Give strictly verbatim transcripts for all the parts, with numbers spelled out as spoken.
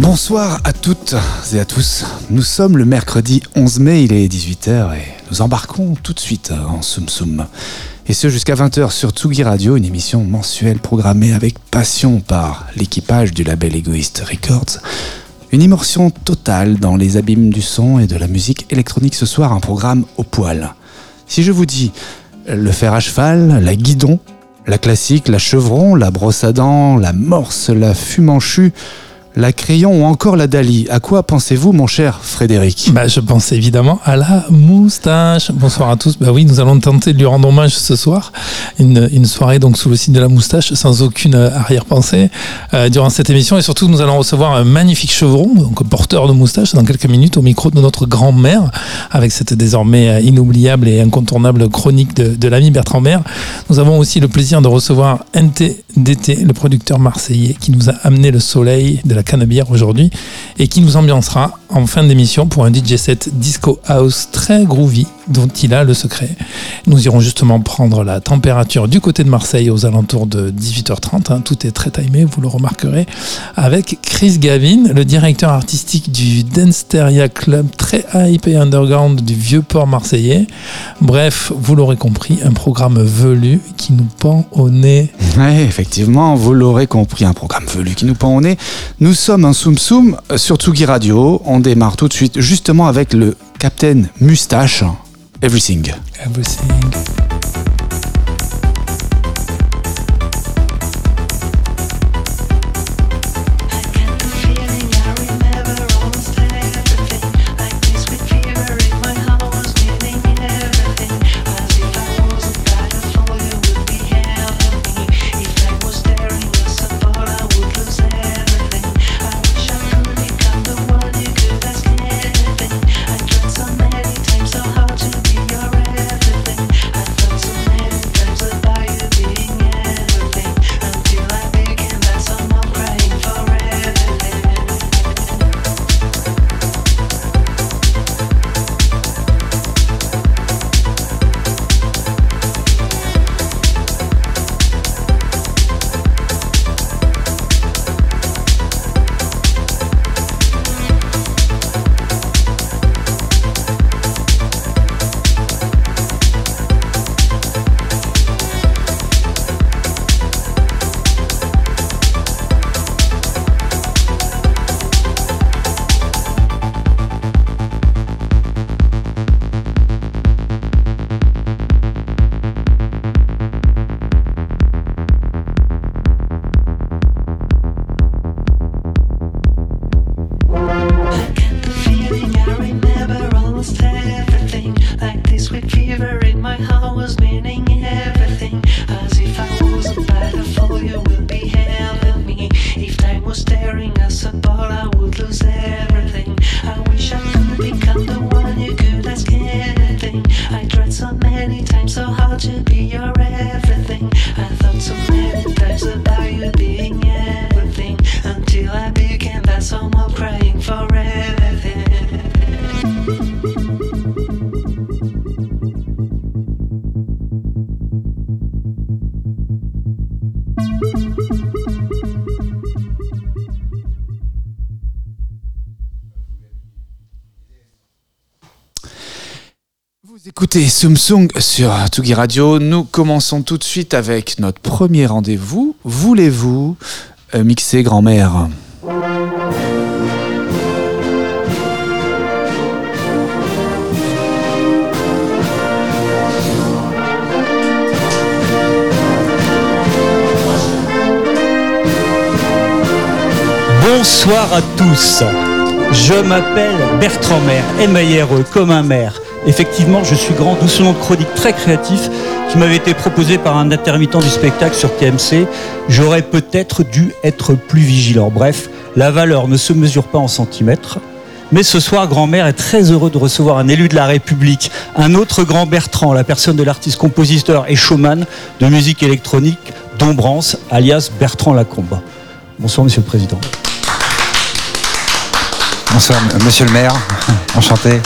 Bonsoir à toutes et à tous, nous sommes le mercredi onze mai, il est dix-huit heures et nous embarquons tout de suite en Soum Soum. Et ce jusqu'à vingt heures sur Tsugi Radio, une émission mensuelle programmée avec passion par l'équipage du label Egoist Records. Une immersion totale dans les abîmes du son et de la musique électronique ce soir, un programme au poil. Si je vous dis le fer à cheval, la guidon, la classique, la chevron, la brosse à dents, la morse, la fumanchue, la crayon ou encore la Dali. À quoi pensez-vous, mon cher Frédéric ? Bah, je pense évidemment à la moustache. Bonsoir à tous. Bah oui, nous allons tenter de lui rendre hommage ce soir. Une, une soirée donc sous le signe de la moustache, sans aucune arrière-pensée. Euh, durant cette émission, et surtout, nous allons recevoir un magnifique chevron, donc porteur de moustache, dans quelques minutes au micro de notre grand-mère, avec cette désormais inoubliable et incontournable chronique de, de l'ami Bertrand Maire. Nous avons aussi le plaisir de recevoir N T D T, le producteur marseillais, qui nous a amené le soleil de la canne-bière aujourd'hui et qui nous ambiancera en fin d'émission pour un D J set disco house très groovy dont il a le secret. Nous irons justement prendre la température du côté de Marseille aux alentours de dix-huit heures trente, hein, tout est très timé, vous le remarquerez, avec Chris Gavin, le directeur artistique du Danceteria Club, très hype et underground du vieux port marseillais. Bref, vous l'aurez compris, un programme velu qui nous pend au nez. Oui, effectivement, vous l'aurez compris, un programme velu qui nous pend au nez. Nous Nous sommes un Soum Soum sur Tsugi Radio. On démarre tout de suite justement avec le Captain Moustache. Everything. Everything. Écoutez, Soum Soum sur Tsugi Radio, nous commençons tout de suite avec notre premier rendez-vous. Voulez-vous euh, mixer grand-mère ? Bonsoir à tous, je m'appelle Bertrand Maire, M A I R E comme un maire. Effectivement, je suis grand, d'où ce nom de chronique très créatif qui m'avait été proposé par un intermittent du spectacle sur T M C. J'aurais peut-être dû être plus vigilant. Bref, la valeur ne se mesure pas en centimètres. Mais ce soir, grand-mère est très heureux de recevoir un élu de la République, un autre grand Bertrand, la personne de l'artiste, compositeur et showman de musique électronique Dombrance, alias Bertrand Lacombe. Bonsoir, Monsieur le Président. Bonsoir, monsieur le maire. Enchanté.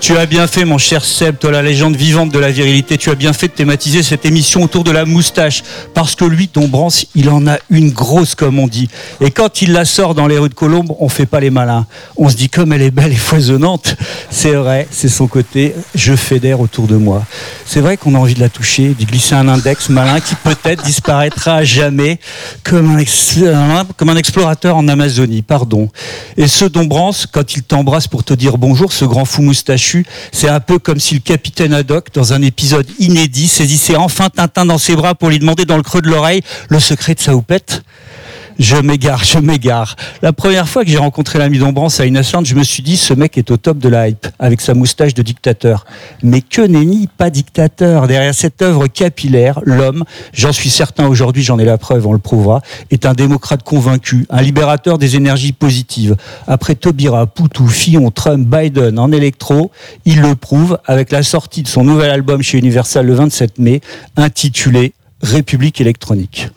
Tu as bien fait, mon cher Seb, toi la légende vivante de la virilité, tu as bien fait de thématiser cette émission autour de la moustache, parce que lui, Dombrance, il en a une grosse, comme on dit. Et quand il la sort dans les rues de Colombes, on fait pas les malins. On se dit, comme elle est belle et foisonnante, c'est vrai, c'est son côté, je fédère autour de moi. C'est vrai qu'on a envie de la toucher, d'y glisser un index malin qui peut-être disparaîtra à jamais, comme un, ex- un, comme un explorateur en Amazonie, pardon. Et ce Dombrance, quand il t'embrasse pour te dire bonjour, ce grand fou moustachu, c'est un peu comme si le capitaine Haddock, dans un épisode inédit, saisissait enfin Tintin dans ses bras pour lui demander dans le creux de l'oreille le secret de sa houppette. Je m'égare, je m'égare. La première fois que j'ai rencontré l'ami Dombrance à une Aslande, je me suis dit, ce mec est au top de la hype, avec sa moustache de dictateur. Mais que nenni, pas dictateur. Derrière cette œuvre capillaire, l'homme, j'en suis certain aujourd'hui, j'en ai la preuve, on le prouvera, est un démocrate convaincu, un libérateur des énergies positives. Après Taubira, Poutou, Fillon, Trump, Biden, en électro, il le prouve avec la sortie de son nouvel album chez Universal le vingt-sept mai, intitulé « République électronique ».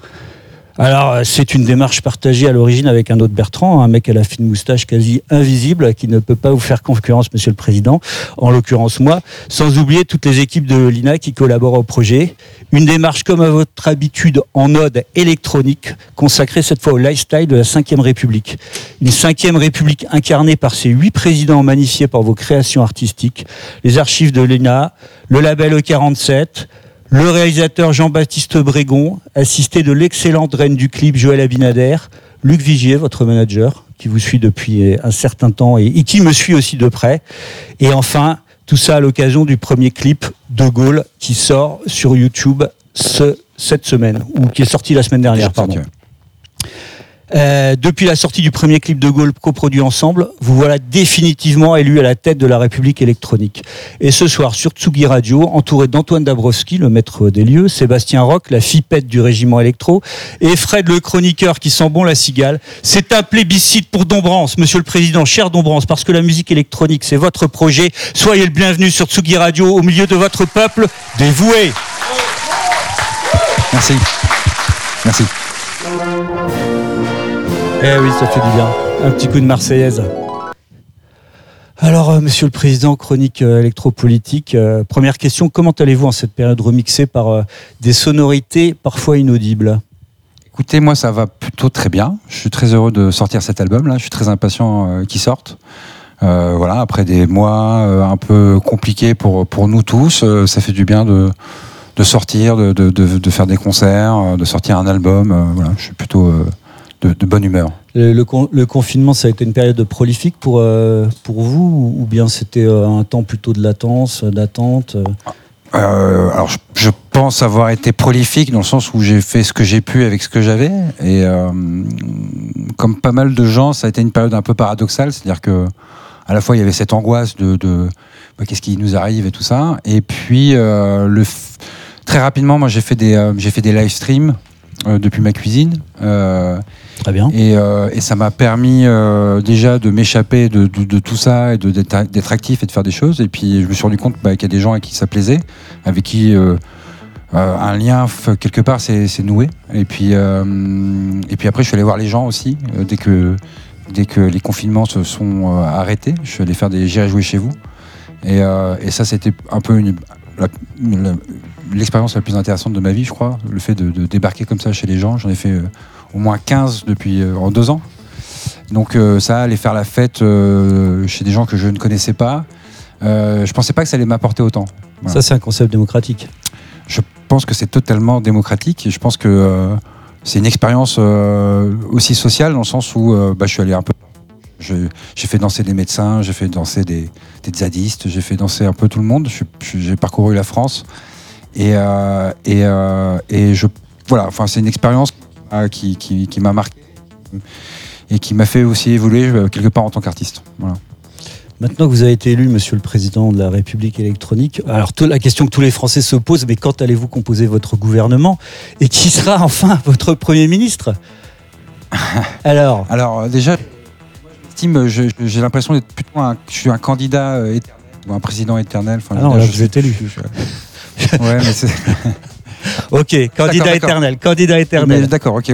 Alors, c'est une démarche partagée à l'origine avec un autre Bertrand, un mec à la fine moustache quasi invisible qui ne peut pas vous faire concurrence, monsieur le président, en l'occurrence moi, sans oublier toutes les équipes de l'I N A qui collaborent au projet. Une démarche comme à votre habitude en ode électronique, consacrée cette fois au lifestyle de la cinquième République. Une cinquième République incarnée par ses huit présidents magnifiés par vos créations artistiques, les archives de l'I N A, le label E quarante-sept... le réalisateur Jean-Baptiste Brégon, assisté de l'excellente reine du clip Joël Abinader, Luc Vigier, votre manager, qui vous suit depuis un certain temps et, et qui me suit aussi de près. Et enfin, tout ça à l'occasion du premier clip de Gaulle qui sort sur YouTube ce, cette semaine, ou qui est sorti la semaine dernière, pardon. Euh, depuis la sortie du premier clip de Gaulle coproduit ensemble, vous voilà définitivement élu à la tête de la République électronique. Et ce soir, sur Tsugi Radio, entouré d'Antoine Dabrowski, le maître des lieux, Sébastien Roch, la fipette du régiment électro, et Fred le chroniqueur qui sent bon la cigale, c'est un plébiscite pour Dombrance, monsieur le président, cher Dombrance, parce que la musique électronique, c'est votre projet. Soyez le bienvenu sur Tsugi Radio, au milieu de votre peuple dévoué. Merci. Merci. Eh oui, ça fait du bien. Un petit coup de Marseillaise. Alors, euh, monsieur le président, chronique euh, électropolitique, euh, première question, comment allez-vous en cette période remixée par euh, des sonorités parfois inaudibles ? Écoutez, moi, ça va plutôt très bien. Je suis très heureux de sortir cet album-là. Je suis très impatient euh, qu'il sorte. Euh, voilà, après des mois euh, un peu compliqués pour, pour nous tous, euh, ça fait du bien de... de sortir, de, de, de, de faire des concerts, de sortir un album. Euh, voilà, je suis plutôt euh, de, de bonne humeur. Le, le, con, le confinement, ça a été une période prolifique pour, euh, pour vous, ou bien c'était euh, un temps plutôt de latence, d'attente euh, Alors, je, je pense avoir été prolifique dans le sens où j'ai fait ce que j'ai pu avec ce que j'avais. Et euh, comme pas mal de gens, ça a été une période un peu paradoxale, c'est-à-dire que à la fois, il y avait cette angoisse de, de bah, qu'est-ce qui nous arrive et tout ça. Et puis, euh, le f... très rapidement, moi, j'ai fait des, euh, j'ai fait des live streams euh, depuis ma cuisine. Euh, très bien. Et, euh, et ça m'a permis euh, déjà de m'échapper de, de, de tout ça et de, d'être, d'être actif et de faire des choses. Et puis, je me suis rendu compte bah, qu'il y a des gens à qui ça plaisait, avec qui euh, euh, un lien, quelque part, s'est noué. Et puis, euh, et puis après, je suis allé voir les gens aussi, euh, dès que... Dès que les confinements se sont euh, arrêtés, je suis allé faire des j'irai jouer chez vous. Et, euh, et ça, c'était un peu une, la, la, l'expérience la plus intéressante de ma vie, je crois. Le fait de, de débarquer comme ça chez les gens. J'en ai fait euh, au moins quinze depuis, euh, en deux ans. Donc euh, ça, aller faire la fête euh, chez des gens que je ne connaissais pas, euh, je ne pensais pas que ça allait m'apporter autant. Voilà. Ça, c'est un concept démocratique. Je pense que c'est totalement démocratique. Et je pense que... Euh, C'est une expérience euh, aussi sociale dans le sens où euh, bah, je suis allé un peu... Je, j'ai fait danser des médecins, j'ai fait danser des, des zadistes, j'ai fait danser un peu tout le monde. Je, je, j'ai parcouru la France. Et, euh, et, euh, et je, voilà, enfin, c'est une expérience euh, qui, qui, qui m'a marqué et qui m'a fait aussi évoluer euh, quelque part en tant qu'artiste. Voilà. Maintenant que vous avez été élu, monsieur le président de la République électronique, alors t- la question que tous les Français se posent, mais quand allez-vous composer votre gouvernement ? Et qui sera enfin votre Premier ministre ? Alors, alors déjà, moi, je, j'ai l'impression d'être plutôt un, je suis un candidat éternel, ou un président éternel. Enfin, ah non, là, je, vous êtes élu. Je... Ouais, mais c'est... Ok, candidat d'accord, d'accord. éternel, candidat éternel. Mais, d'accord, ok.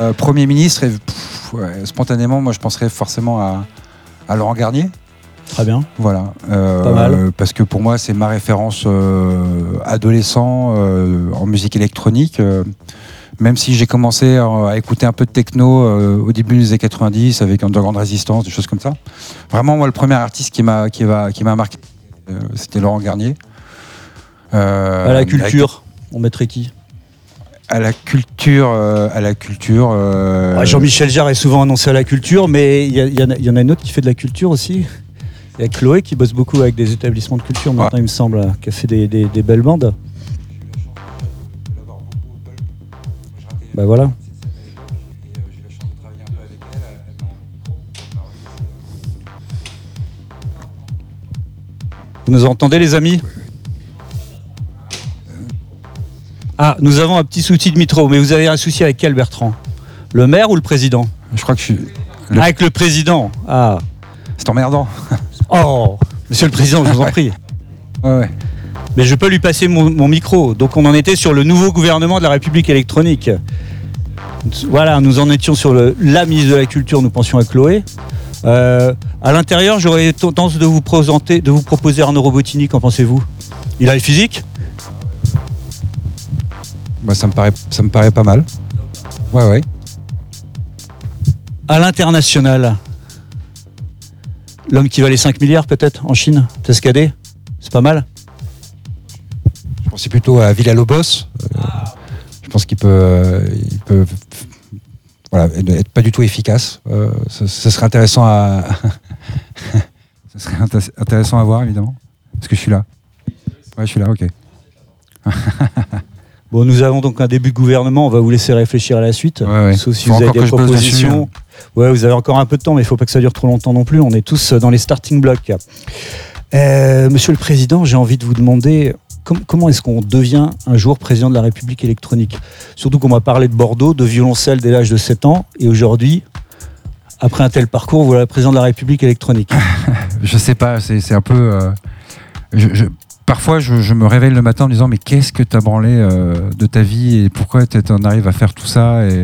Euh, Premier ministre, et... Pff, ouais. Spontanément, moi, je penserais forcément à, à Laurent Garnier. Très bien. Voilà. Euh, Pas mal. Euh, parce que pour moi, c'est ma référence euh, adolescent euh, en musique électronique. Euh, même si j'ai commencé à, à écouter un peu de techno euh, au début des années quatre-vingt-dix avec Underground Resistance, des choses comme ça. Vraiment, moi, le premier artiste qui m'a, qui m'a, qui m'a marqué, euh, c'était Laurent Garnier. Euh, à la culture, avec... on mettrait qui ? À la culture, euh, à la culture. Euh... Ouais, Jean-Michel Jarre est souvent annoncé à la culture, mais il y, y, y en a une autre qui fait de la culture aussi. Il y a Chloé qui bosse beaucoup avec des établissements de culture maintenant, ouais. Il me semble, qui a fait des, des, des belles bandes. Bah voilà. Vous nous entendez, les amis ? Ah, nous avons un petit souci de micro, mais vous avez un souci avec quel, Bertrand ? Le maire ou le président ? Je crois que je suis... Le... Avec le président. Ah. C'est emmerdant. Oh, monsieur le président, je vous en prie. Ouais. Ouais. Mais je peux lui passer mon, mon micro. Donc on en était sur le nouveau gouvernement de la République électronique. Voilà, nous en étions sur le, la ministre de la Culture, nous pensions à Chloé. Euh, à l'intérieur, j'aurais tendance de vous présenter, de vous proposer Arnaud Robotini, qu'en pensez-vous ? Il a le physique ? Bah ça me paraît, ça me paraît pas mal. Ouais, ouais. À l'international, l'homme qui valait cinq milliards peut-être en Chine, Tascadé, c'est pas mal. Je pensais plutôt à Villalobos. Ah. Euh, je pense qu'il peut, euh, il peut, voilà, être pas du tout efficace. Euh, ce, ce serait intéressant à, ce serait int- intéressant à voir évidemment. Est-ce que je suis là ? Ouais, je suis là. Ok. Bon, nous avons donc un début de gouvernement, on va vous laisser réfléchir à la suite, ouais, ouais. Sauf si faut vous avez des propositions. Ouais, vous avez encore un peu de temps, mais il ne faut pas que ça dure trop longtemps non plus, on est tous dans les starting blocks. Euh, Monsieur le Président, j'ai envie de vous demander, com- comment est-ce qu'on devient un jour président de la République électronique ? Surtout qu'on m'a parlé de Bordeaux, de violoncelle dès l'âge de sept ans, et aujourd'hui, après un tel parcours, voilà président de la République électronique. Je ne sais pas, c'est, c'est un peu... Euh, je, je... Parfois, je, je me réveille le matin en me disant « Mais qu'est-ce que t'as branlé euh, de ta vie et pourquoi t'en arrives à faire tout ça ?» Et,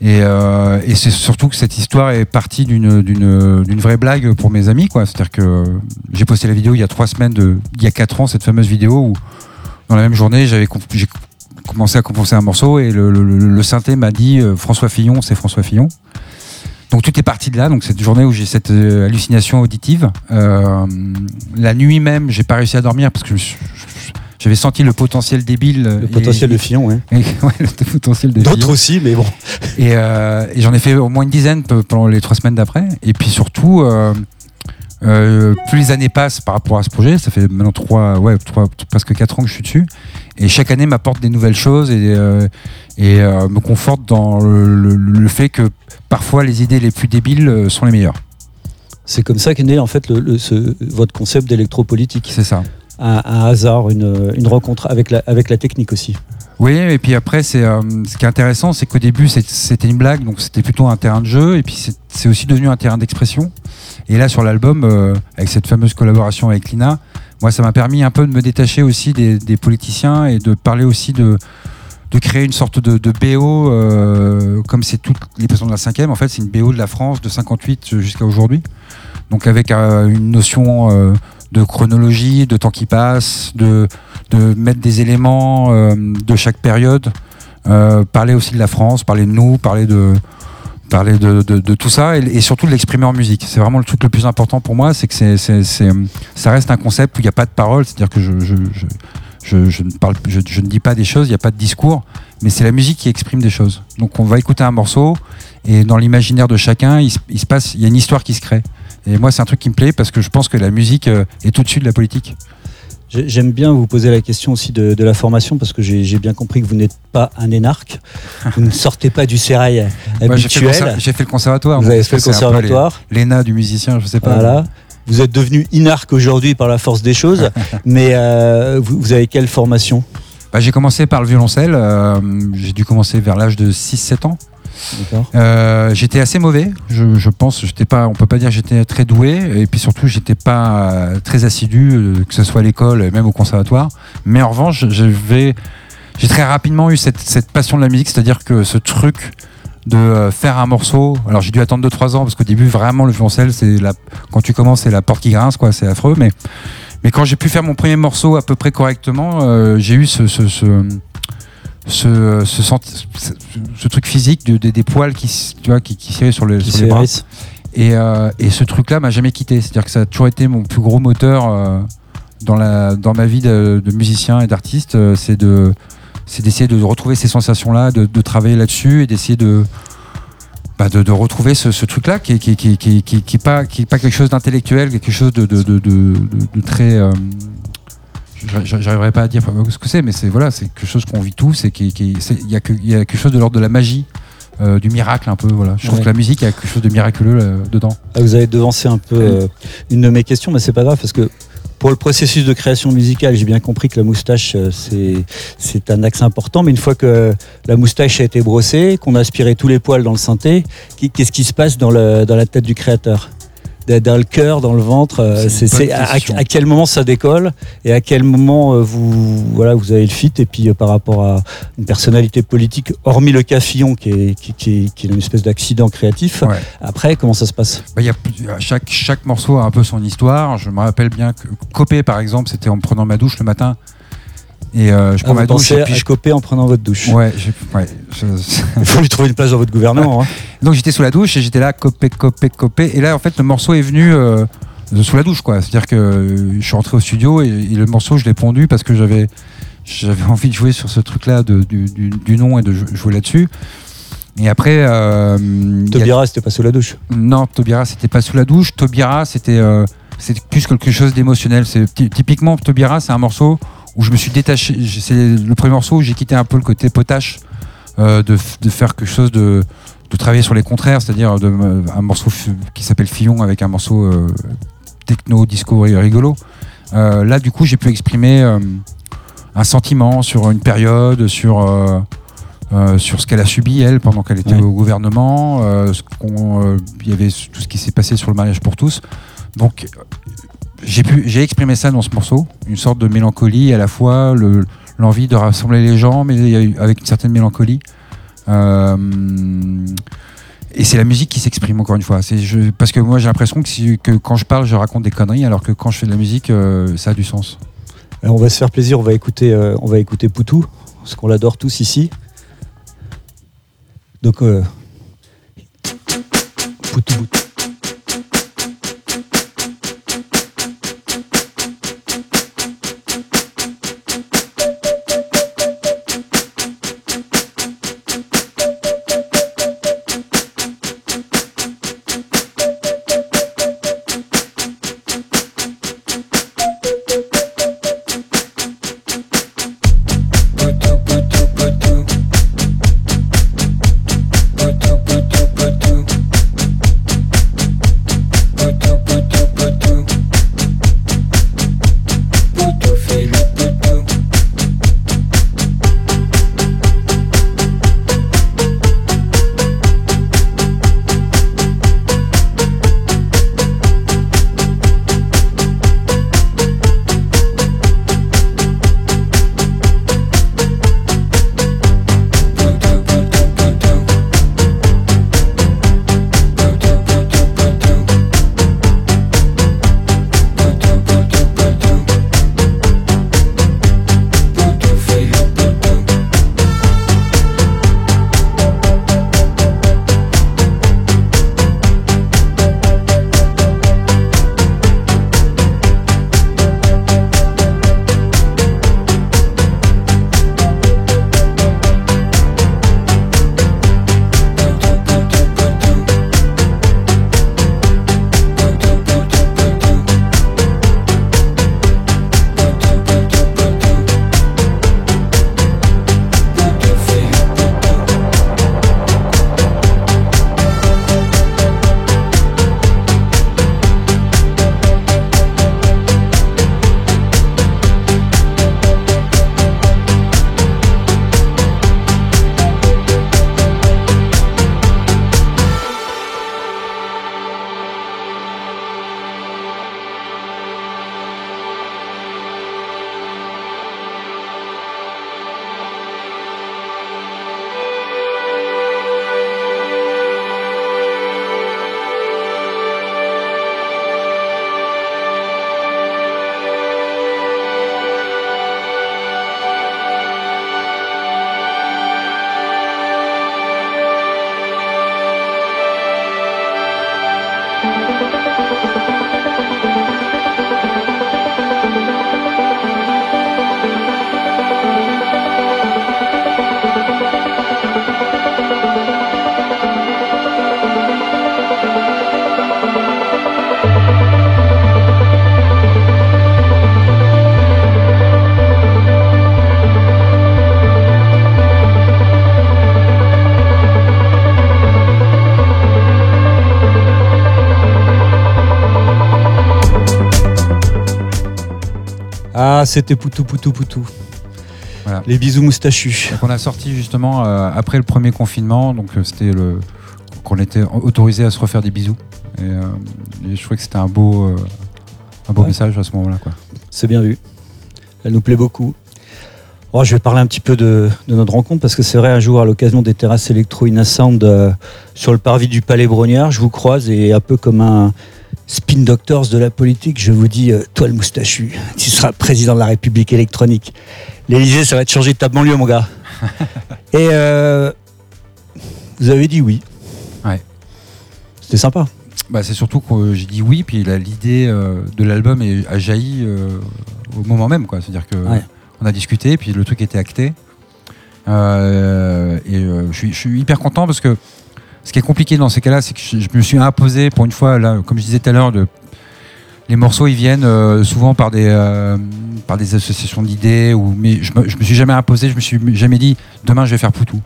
et, euh, et c'est surtout que cette histoire est partie d'une, d'une, d'une vraie blague pour mes amis, quoi. C'est-à-dire que j'ai posté la vidéo il y a trois semaines, de, il y a quatre ans, cette fameuse vidéo où, dans la même journée, j'avais comp- j'ai commencé à composer un morceau et le, le, le synthé m'a dit « François Fillon, c'est François Fillon ». Donc tout est parti de là, donc cette journée où j'ai cette hallucination auditive. Euh, la nuit même, j'ai pas réussi à dormir parce que je, je, je, j'avais senti le potentiel débile. Le potentiel et, de Fillon, oui. Ouais, le potentiel de D'autres Fillon. Aussi, mais bon. Et, euh, et j'en ai fait au moins une dizaine pendant les trois semaines d'après. Et puis surtout, euh, euh, plus les années passent par rapport à ce projet, ça fait maintenant trois, ouais, trois, presque quatre ans que je suis dessus. Et chaque année m'apporte des nouvelles choses et, euh, et euh, me conforte dans le, le, le fait que parfois les idées les plus débiles sont les meilleures. C'est comme ça qu'est né en fait le, le, ce, votre concept d'électropolitique. C'est ça. Un, un hasard, une, une rencontre avec la, avec la technique aussi. Oui, et puis après, c'est, euh, ce qui est intéressant, c'est qu'au début, c'était une blague, donc c'était plutôt un terrain de jeu, et puis c'est, c'est aussi devenu un terrain d'expression. Et là, sur l'album, euh, avec cette fameuse collaboration avec Lina, moi, ça m'a permis un peu de me détacher aussi des, des politiciens et de parler aussi de, de créer une sorte de, de B O, euh, comme c'est toutes les personnes de la cinquième, en fait, c'est une B O de la France de cinquante-huit jusqu'à aujourd'hui. Donc avec euh, une notion euh, de chronologie, de temps qui passe, de, de mettre des éléments euh, de chaque période, euh, parler aussi de la France, parler de nous, parler de... parler de, de, de tout ça et, et surtout de l'exprimer en musique. C'est vraiment le truc le plus important pour moi, c'est que c'est, c'est, c'est, ça reste un concept où il n'y a pas de parole, c'est-à-dire que je, je, je, je, je, ne parle, je, je ne dis pas des choses, il n'y a pas de discours, mais c'est la musique qui exprime des choses. Donc on va écouter un morceau et dans l'imaginaire de chacun, il, il se passe, il y a une histoire qui se crée. Et moi c'est un truc qui me plaît parce que je pense que la musique est au-dessus de la politique. J'aime bien vous poser la question aussi de, de la formation parce que j'ai, j'ai bien compris que vous n'êtes pas un énarque, vous ne sortez pas du sérail habituel. Ouais, j'ai, fait conser- j'ai fait le conservatoire. Vous avez fait le conservatoire. Les, l'ENA du musicien, je ne sais pas. Voilà. Vous êtes devenu inarque aujourd'hui par la force des choses, mais euh, vous, vous avez quelle formation ? Bah, j'ai commencé par le violoncelle, euh, j'ai dû commencer vers l'âge de six sept ans. Euh, j'étais assez mauvais, je, je pense, j'étais pas, on peut pas dire que j'étais très doué, et puis surtout j'étais pas euh, très assidu, euh, que ce soit à l'école et même au conservatoire, mais en revanche je vais, j'ai très rapidement eu cette, cette passion de la musique, c'est-à-dire que ce truc de faire un morceau. Alors j'ai dû attendre deux trois ans parce qu'au début vraiment le violoncelle, c'est la... quand tu commences c'est la porte qui grince quoi, c'est affreux, mais mais quand j'ai pu faire mon premier morceau à peu près correctement, euh, j'ai eu ce ce ce ce, ce, senti... ce, ce truc physique de, de, des poils qui tu vois qui qui serraient sur, le, qui sur les bras. Et euh, et ce truc là m'a jamais quitté, c'est-à-dire que ça a toujours été mon plus gros moteur euh, dans la dans ma vie de, de musicien et d'artiste, euh, c'est de c'est d'essayer de retrouver ces sensations-là, de, de travailler là-dessus et d'essayer de, bah de, de retrouver ce, ce truc-là qui n'est qui, qui, qui, qui, qui pas, qui pas quelque chose d'intellectuel, quelque chose de, de, de, de, de, de très... Euh, j'arriverai pas à dire ce que c'est, mais c'est, voilà, c'est quelque chose qu'on vit tous, et qui, qui, c'est, y, a que, y a quelque chose de l'ordre de la magie, euh, du miracle un peu. Voilà. Je trouve ouais. que la musique, il y a quelque chose de miraculeux là, dedans. Ah, vous avez devancé un peu euh, une de mes questions, mais c'est pas grave parce que pour le processus de création musicale, j'ai bien compris que la moustache, c'est, c'est un axe important. Mais une fois que la moustache a été brossée, qu'on a aspiré tous les poils dans le synthé, qu'est-ce qui se passe dans, le, dans la tête du créateur ? Dans le cœur, dans le ventre, c'est, c'est, à, à quel moment ça décolle et à quel moment vous, voilà, vous avez le fit. Et puis par rapport à une personnalité politique, hormis le cas Fillon qui est, qui, qui, qui est une espèce d'accident créatif, ouais. Après comment ça se passe? bah, y a, chaque, chaque morceau a un peu son histoire. Je me rappelle bien que Copé par exemple, c'était en prenant ma douche le matin. Et euh, je prends ah, ma douche et puis je copais en prenant votre douche. Ouais, je... ouais je... il faut lui trouver une place dans votre gouvernement. Hein. Donc j'étais sous la douche et j'étais là copé, copé, copé. Et là en fait le morceau est venu euh, de sous la douche quoi. C'est-à-dire que je suis rentré au studio et, et le morceau je l'ai pondu parce que j'avais j'avais envie de jouer sur ce truc-là de, du, du, du nom et de jouer là-dessus. Et après. Euh, Taubira a... c'était pas sous la douche. Non, Taubira c'était pas sous la douche. Taubira c'était euh, c'est plus quelque chose d'émotionnel. C'est typiquement Taubira, c'est un morceau où je me suis détaché, c'est le premier morceau où j'ai quitté un peu le côté potache, euh, de, de faire quelque chose de, de travailler sur les contraires, c'est-à-dire de, un morceau qui s'appelle Fillon avec un morceau euh, techno, disco rigolo. Euh, là du coup j'ai pu exprimer euh, un sentiment sur une période, sur, euh, euh, sur ce qu'elle a subi elle pendant qu'elle était ouais. au gouvernement, euh, ce qu'on, euh, y avait tout ce qui s'est passé sur le mariage pour tous. Donc J'ai, pu, j'ai exprimé ça dans ce morceau, une sorte de mélancolie, à la fois le, l'envie de rassembler les gens, mais avec une certaine mélancolie. Euh, et c'est la musique qui s'exprime, encore une fois. C'est, je, parce que moi, j'ai l'impression que, si, que quand je parle, je raconte des conneries, alors que quand je fais de la musique, euh, ça a du sens. Alors on va se faire plaisir, on va écouter, euh, on va écouter Poutou, parce qu'on l'adore tous ici. Donc, euh, Poutou, Poutou. Ah, c'était Poutou, Poutou, Poutou. Voilà. Les bisous moustachus. Donc on a sorti justement euh, après le premier confinement, donc euh, c'était le qu'on était autorisé à se refaire des bisous. Et, euh, et je trouvais que c'était un beau, euh, un beau ouais. message à ce moment-là, quoi. C'est bien vu. Elle nous plaît beaucoup. Oh, je vais parler un petit peu de, de notre rencontre parce que c'est vrai, un jour à l'occasion des terrasses électro in sound euh, sur le parvis du Palais Brognard, je vous croise et un peu comme un spin doctors de la politique, je vous dis euh, toi le moustachu, tu seras président de la République électronique. L'Élysée, ça va te changer de ta banlieue, mon gars. Et euh, vous avez dit oui. Ouais. C'était sympa. Bah, c'est surtout que j'ai dit oui, puis là, l'idée euh, de l'album a jailli euh, au moment même, quoi. C'est-à-dire que. Ouais. On a discuté, puis le truc était acté. Euh, et euh, je, suis, je suis hyper content parce que ce qui est compliqué dans ces cas-là, c'est que je, je me suis imposé pour une fois, là, comme je disais tout à l'heure, de, les morceaux ils viennent euh, souvent par des, euh, par des associations d'idées, ou, mais je me, je me suis jamais imposé, je me suis jamais dit demain je vais faire Poutou.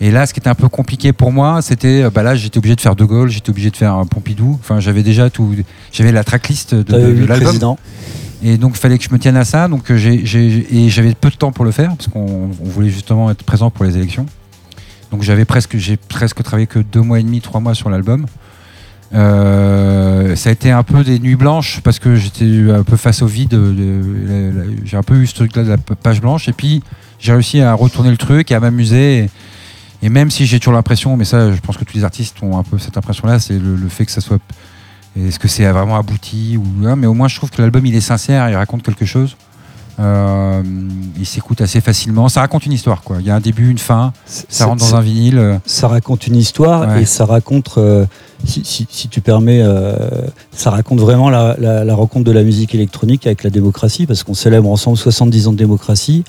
Et là, ce qui était un peu compliqué pour moi, c'était, bah là, j'étais obligé de faire De Gaulle, j'étais obligé de faire Pompidou. Enfin, j'avais déjà tout, j'avais la tracklist de, de, de l'album. Président. Et donc, il fallait que je me tienne à ça. Donc, j'ai, j'ai, et j'avais peu de temps pour le faire, parce qu'on on voulait justement être présent pour les élections. Donc, j'avais presque, j'ai presque travaillé que deux mois et demi, trois mois sur l'album. Euh, ça a été un peu des nuits blanches, parce que j'étais un peu face au vide. De, de, de, de, de, j'ai un peu eu ce truc-là de la page blanche. Et puis, j'ai réussi à retourner le truc et à m'amuser. Et, et même si j'ai toujours l'impression, mais ça, je pense que tous les artistes ont un peu cette impression-là, c'est le, le fait que ça soit... Est-ce que c'est vraiment abouti ou, hein, mais au moins, je trouve que l'album, il est sincère, il raconte quelque chose. Euh, il s'écoute assez facilement. Ça raconte une histoire, quoi. Il y a un début, une fin. C'est, ça rentre dans un vinyle. Ça raconte une histoire ouais. et ça raconte, euh, si, si, si tu permets, euh, ça raconte vraiment la, la, la rencontre de la musique électronique avec la démocratie, parce qu'on célèbre ensemble soixante-dix ans de démocratie.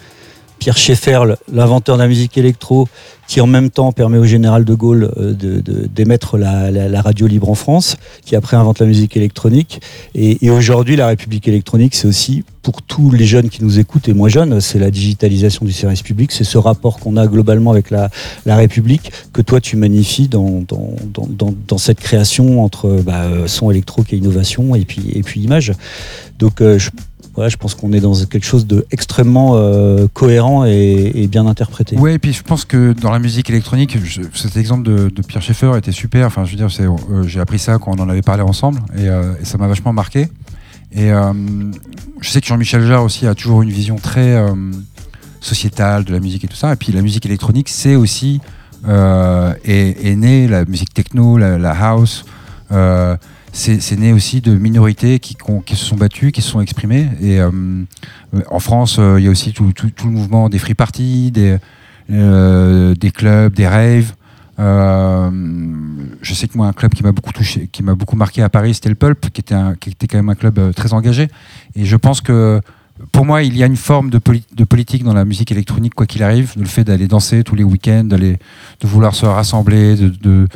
Pierre Schaeffer, l'inventeur de la musique électro, qui en même temps permet au général de Gaulle de, de, d'émettre la, la, la radio libre en France, qui après invente la musique électronique. Et, et aujourd'hui, la République électronique, c'est aussi, pour tous les jeunes qui nous écoutent, et moi jeune, c'est la digitalisation du service public, c'est ce rapport qu'on a globalement avec la, la République, que toi tu magnifies dans, dans, dans, dans, dans cette création entre bah, son électro qui est innovation et puis, et puis image. Donc euh, je... Ouais, je pense qu'on est dans quelque chose d'extrêmement euh, cohérent et, et bien interprété. Oui, et puis je pense que dans la musique électronique, je, cet exemple de, de Pierre Schaeffer était super. Enfin, je veux dire, c'est, euh, j'ai appris ça quand on en avait parlé ensemble et, euh, et ça m'a vachement marqué. Et euh, je sais que Jean-Michel Jarre aussi a toujours une vision très euh, sociétale de la musique et tout ça. Et puis la musique électronique, c'est aussi euh, est, est née la musique techno, la, la house. Euh, C'est, c'est né aussi de minorités qui, qui se sont battues, qui se sont exprimées. Et euh, en France, il euh, y a aussi tout, tout, tout le mouvement des free parties, des, euh, des clubs, des raves. Euh, je sais que moi, un club qui m'a beaucoup touché, qui m'a beaucoup marqué à Paris, c'était le Pulp, qui était, un, qui était quand même un club euh, très engagé. Et je pense que, pour moi, il y a une forme de, poli- de politique dans la musique électronique, quoi qu'il arrive. Le fait d'aller danser tous les week-ends, d'aller, de vouloir se rassembler, de... de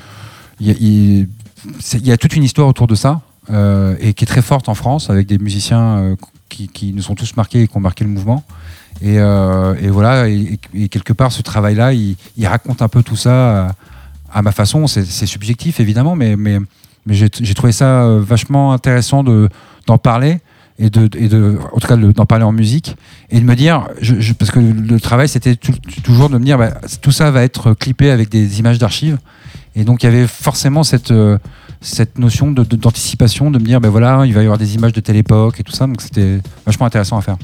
y a, y, il y a toute une histoire autour de ça euh, et qui est très forte en France avec des musiciens euh, qui, qui nous sont tous marqués et qui ont marqué le mouvement et, euh, et voilà et, et quelque part ce travail là il, il raconte un peu tout ça à, à ma façon, c'est, c'est subjectif évidemment mais, mais, mais j'ai, j'ai trouvé ça vachement intéressant de, d'en parler et de, et de en tout cas de, d'en parler en musique et de me dire je, je, parce que le travail c'était tout, toujours de me dire bah, tout ça va être clippé avec des images d'archives. Et donc il y avait forcément cette, euh, cette notion de, de, d'anticipation, de me dire ben voilà, il va y avoir des images de telle époque et tout ça, donc c'était vachement intéressant à faire.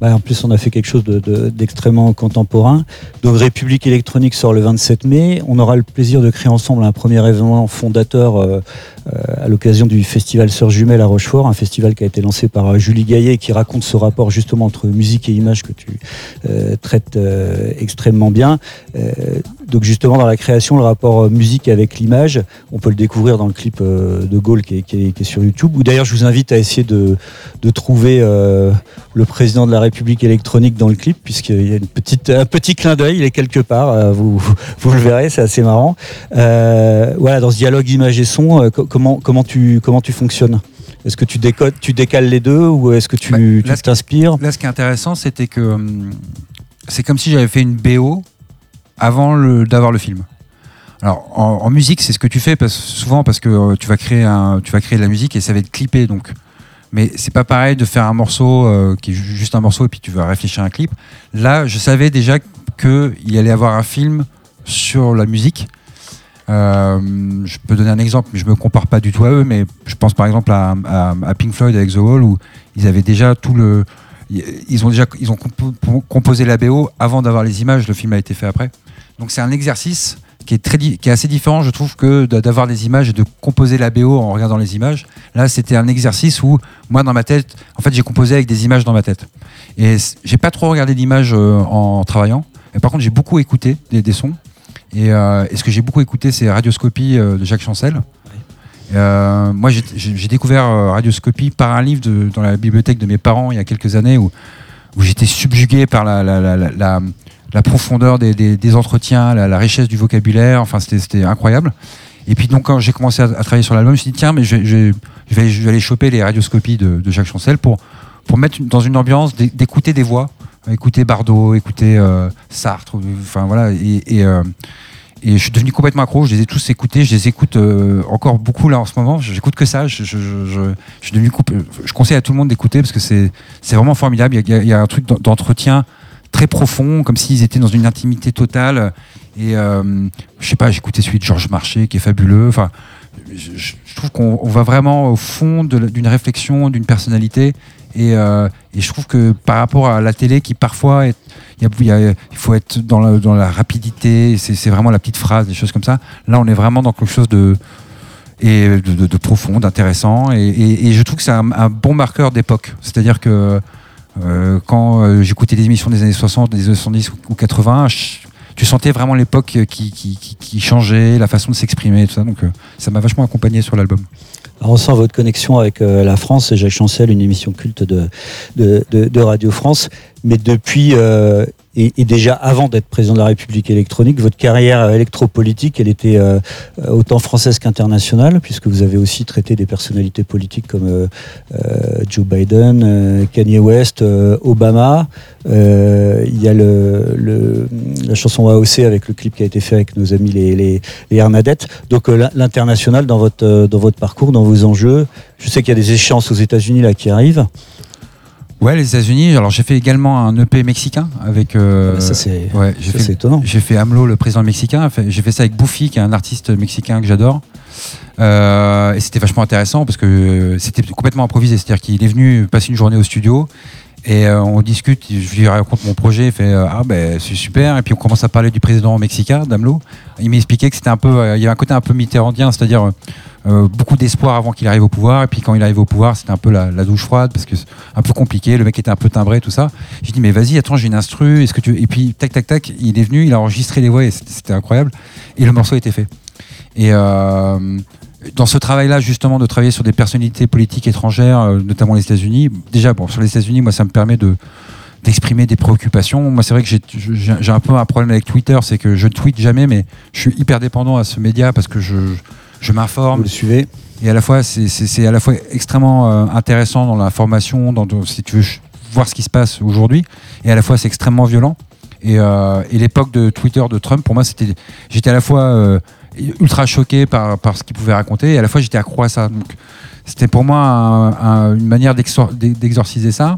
Bah, en plus on a fait quelque chose de, de, d'extrêmement contemporain. Donc République électronique sort le vingt-sept mai, on aura le plaisir de créer ensemble un premier événement fondateur euh, euh, à l'occasion du festival Sœurs Jumelles à Rochefort, un festival qui a été lancé par Julie Gaillet qui raconte ce rapport justement entre musique et image que tu euh, traites euh, extrêmement bien. Euh, Donc justement dans la création, le rapport musique avec l'image, on peut le découvrir dans le clip de Gaulle qui est, qui est, qui est sur YouTube. Ou d'ailleurs je vous invite à essayer de, de trouver euh, le président de la République électronique dans le clip, puisqu'il y a une petite, un petit clin d'œil, il est quelque part, euh, vous, vous le verrez, c'est assez marrant. Euh, voilà, dans ce dialogue image et son, euh, comment, comment, tu, comment tu fonctionnes ? Est-ce que tu, décodes, tu décales les deux ou est-ce que tu, bah, tu là, t'inspires ? Là ce qui est intéressant c'était que hum, c'est comme si j'avais fait une B O avant le, d'avoir le film. Alors en, en musique c'est ce que tu fais parce, souvent parce que euh, tu vas créer un, tu vas créer de la musique et ça va être clippé donc mais c'est pas pareil de faire un morceau euh, qui est juste un morceau et puis tu vas réfléchir à un clip. Là, je savais déjà qu'il allait y avoir un film sur la musique. Euh, je peux donner un exemple, mais je me compare pas du tout à eux, mais je pense par exemple à, à, à Pink Floyd avec The Wall, où ils avaient déjà tout le... Ils ont déjà ils ont compo- composé la B O avant d'avoir les images, le film a été fait après. Donc c'est un exercice qui est, très, qui est assez différent, je trouve, que d'avoir des images et de composer la B O en regardant les images. Là, c'était un exercice où, moi, dans ma tête, en fait, j'ai composé avec des images dans ma tête. Et j'ai pas trop regardé d'images en travaillant. Et par contre, j'ai beaucoup écouté des, des sons. Et, euh, et ce que j'ai beaucoup écouté, c'est Radioscopie de Jacques Chancel. Oui. Euh, moi, j'ai, j'ai découvert Radioscopie par un livre de, dans la bibliothèque de mes parents il y a quelques années, où, où j'étais subjugué par la... la, la, la, la la profondeur des, des, des entretiens, la, la richesse du vocabulaire, enfin c'était, c'était incroyable. Et puis donc quand j'ai commencé à, à travailler sur l'album, je me suis dit tiens, mais je, je, je, vais, je vais aller choper les Radioscopies de, de Jacques Chancel pour, pour mettre une, dans une ambiance d'écouter des voix, écouter Bordeaux, écouter euh, Sartre, enfin voilà, et, et, euh, et je suis devenu complètement accro, je les ai tous écoutés, je les écoute euh, encore beaucoup là en ce moment, j'écoute que ça, je, je, je, je, je, suis devenu couple, je conseille à tout le monde d'écouter parce que c'est, c'est vraiment formidable, il y, y, y a un truc d'entretien très profond, comme s'ils étaient dans une intimité totale. Et euh, je sais pas, j'ai écouté celui de Georges Marchais qui est fabuleux. Enfin, je, je trouve qu'on on va vraiment au fond de, d'une réflexion, d'une personnalité. Et, euh, et je trouve que par rapport à la télé, qui parfois, il y a, y a, il faut être dans la, dans la rapidité. C'est, c'est vraiment la petite phrase, des choses comme ça. Là, on est vraiment dans quelque chose de et de, de, de profond, d'intéressant. Et, et, et je trouve que c'est un, un bon marqueur d'époque. C'est-à-dire que Euh, quand euh, j'écoutais des émissions des années soixante, des années soixante-dix ou quatre-vingts, je, tu sentais vraiment l'époque qui, qui, qui, qui changeait, la façon de s'exprimer et tout ça. Donc euh, ça m'a vachement accompagné sur l'album. Alors on sent votre connexion avec euh, la France, Jacques Chancel, une émission culte de, de, de, de Radio France. Mais depuis, euh, et, et déjà avant d'être président de la République électronique, votre carrière électropolitique, elle était euh, autant française qu'internationale, puisque vous avez aussi traité des personnalités politiques comme euh, euh, Joe Biden, euh, Kanye West, euh, Obama. Euh, il y a le, le, la chanson A O C avec le clip qui a été fait avec nos amis les, les, les Hernadettes. Donc euh, l'international dans votre, euh, dans votre parcours, dans vos enjeux. Je sais qu'il y a des échéances aux États-Unis là qui arrivent. Ouais, les États-Unis. Alors j'ai fait également un E P mexicain avec. Euh, ça c'est. Ouais, j'ai ça fait, c'est étonnant. J'ai fait AMLO, le président mexicain. J'ai fait ça avec Buffy, qui est un artiste mexicain que j'adore. Euh, et c'était vachement intéressant parce que c'était complètement improvisé. C'est-à-dire qu'il est venu passer une journée au studio et euh, on discute. Je lui raconte mon projet. Il fait euh, ah ben c'est super. Et puis on commence à parler du président mexicain, d'AMLO. Il m'expliquait que c'était un peu. Euh, il y avait un côté un peu mitterrandien, c'est-à-dire. Euh, Euh, beaucoup d'espoir avant qu'il arrive au pouvoir, et puis quand il arrive au pouvoir, c'était un peu la, la douche froide parce que c'est un peu compliqué, le mec était un peu timbré, tout ça. J'ai dit mais vas-y, attends, j'ai une instru, est-ce que tu... Et puis tac tac tac, il est venu, il a enregistré les voix et c'était, c'était incroyable, et le morceau était fait. Et euh, dans ce travail-là, justement, de travailler sur des personnalités politiques étrangères, notamment les États-Unis, déjà bon, sur les États-Unis, moi ça me permet de d'exprimer des préoccupations. Moi, c'est vrai que j'ai, j'ai un peu un problème avec Twitter, c'est que je tweete jamais, mais je suis hyper dépendant à ce média parce que je Je m'informe. Vous le suivez. Et à la fois, c'est, c'est, c'est à la fois extrêmement euh, intéressant dans l'information, dans, dans, si tu veux voir ce qui se passe aujourd'hui, et à la fois c'est extrêmement violent. Et, euh, et l'époque de Twitter de Trump, pour moi, c'était, j'étais à la fois euh, ultra choqué par, par ce qu'il pouvait raconter, et à la fois j'étais accro à ça. Donc, c'était pour moi un, un, une manière d'exor- d'exorciser ça.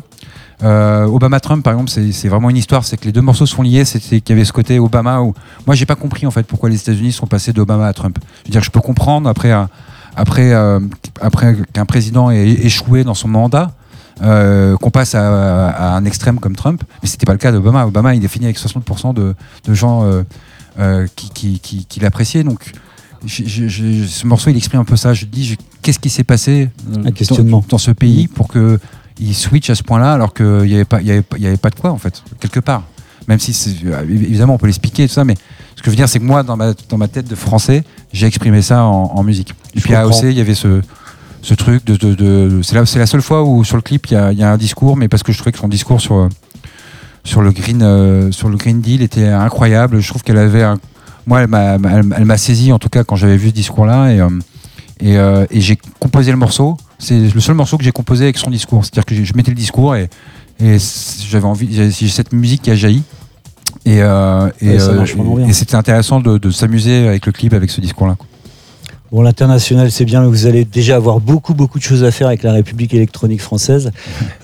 Euh, Obama Trump par exemple, c'est, c'est vraiment une histoire, c'est que les deux morceaux sont liés, c'était qu'il y avait ce côté Obama où moi j'ai pas compris en fait pourquoi les États-Unis sont passés d'Obama à Trump. Je veux dire, je peux comprendre après après euh, après qu'un président ait échoué dans son mandat, euh, qu'on passe à, à un extrême comme Trump, mais c'était pas le cas d'Obama. Obama, il est fini avec soixante pour cent de, de gens euh, euh, qui, qui, qui, qui l'appréciaient. Donc Je, je, je, ce morceau, il exprime un peu ça. Je dis, je, qu'est-ce qui s'est passé dans, dans ce pays pour que il switch à ce point-là, alors qu'il n'y avait pas, il y avait, il y avait pas de quoi en fait, quelque part. Même si, c'est, évidemment, on peut l'expliquer et tout ça, mais ce que je veux dire, c'est que moi, dans ma, dans ma tête de français, j'ai exprimé ça en, en musique. Et puis à A O C, il y avait ce, ce truc de, de, de c'est, la, c'est la seule fois où sur le clip, il y a, il y a un discours, mais parce que je trouvais que son discours sur sur le green, euh, sur le Green Deal était incroyable. Je trouve qu'elle avait un Moi, elle m'a, elle, elle m'a saisi, en tout cas, quand j'avais vu ce discours-là. Et, euh, et, euh, et j'ai composé le morceau. C'est le seul morceau que j'ai composé avec son discours. C'est-à-dire que je mettais le discours et, et j'avais envie... J'ai, j'ai cette musique qui a jailli. Et, euh, et, ouais, euh, et, et c'était intéressant de, de s'amuser avec le clip, avec ce discours-là. Bon, l'international, c'est bien, mais vous allez déjà avoir beaucoup, beaucoup de choses à faire avec la République électronique française.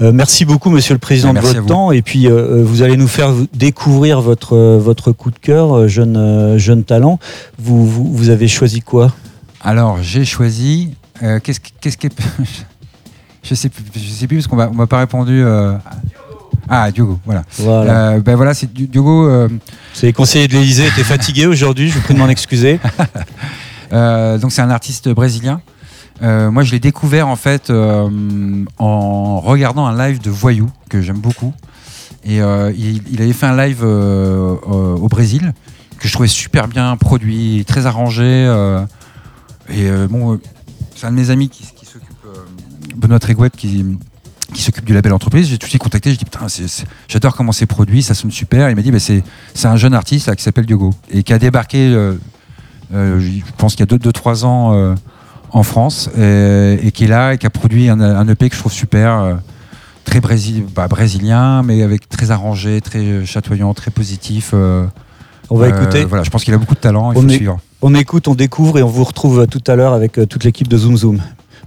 Euh, merci beaucoup, Monsieur le Président, de votre temps. Et puis, euh, vous allez nous faire découvrir votre, votre coup de cœur, jeune, jeune talent. Vous, vous, vous avez choisi quoi ? Alors, j'ai choisi... Euh, qu'est-ce, qu'est-ce qui est... Je ne sais, sais plus, parce qu'on ne m'a pas répondu... Euh... Ah, Diogo, voilà. Voilà. Euh, ben voilà, c'est Diogo... Euh... C'est les conseillers de l'Élysée étaient fatigués aujourd'hui, je vous prie de m'en excuser. Euh, donc c'est un artiste brésilien. Euh, moi je l'ai découvert en fait euh, en regardant un live de Voyou que j'aime beaucoup. Et euh, il, il avait fait un live euh, euh, au Brésil que je trouvais super bien produit, très arrangé. Euh, et euh, bon, euh, c'est un de mes amis qui, qui s'occupe, euh, Benoît Trégouette, qui, qui s'occupe du label Entreprise. J'ai tout de suite contacté, je dis putain, c'est, c'est, j'adore comment c'est produit, ça sonne super. Il m'a dit bah, c'est, c'est un jeune artiste là, qui s'appelle Diogo et qui a débarqué. Euh, Euh, je pense qu'il y a deux à trois ans euh, en France et, et qui est là et qui a produit un, un E P que je trouve super, euh, très brésil, bah, brésilien, mais avec très arrangé, très chatoyant, très positif. Euh, on va euh, écouter. Voilà, je pense qu'il a beaucoup de talent, il on faut é- le suivre. On écoute, on découvre et on vous retrouve tout à l'heure avec toute l'équipe de Zoom Zoom.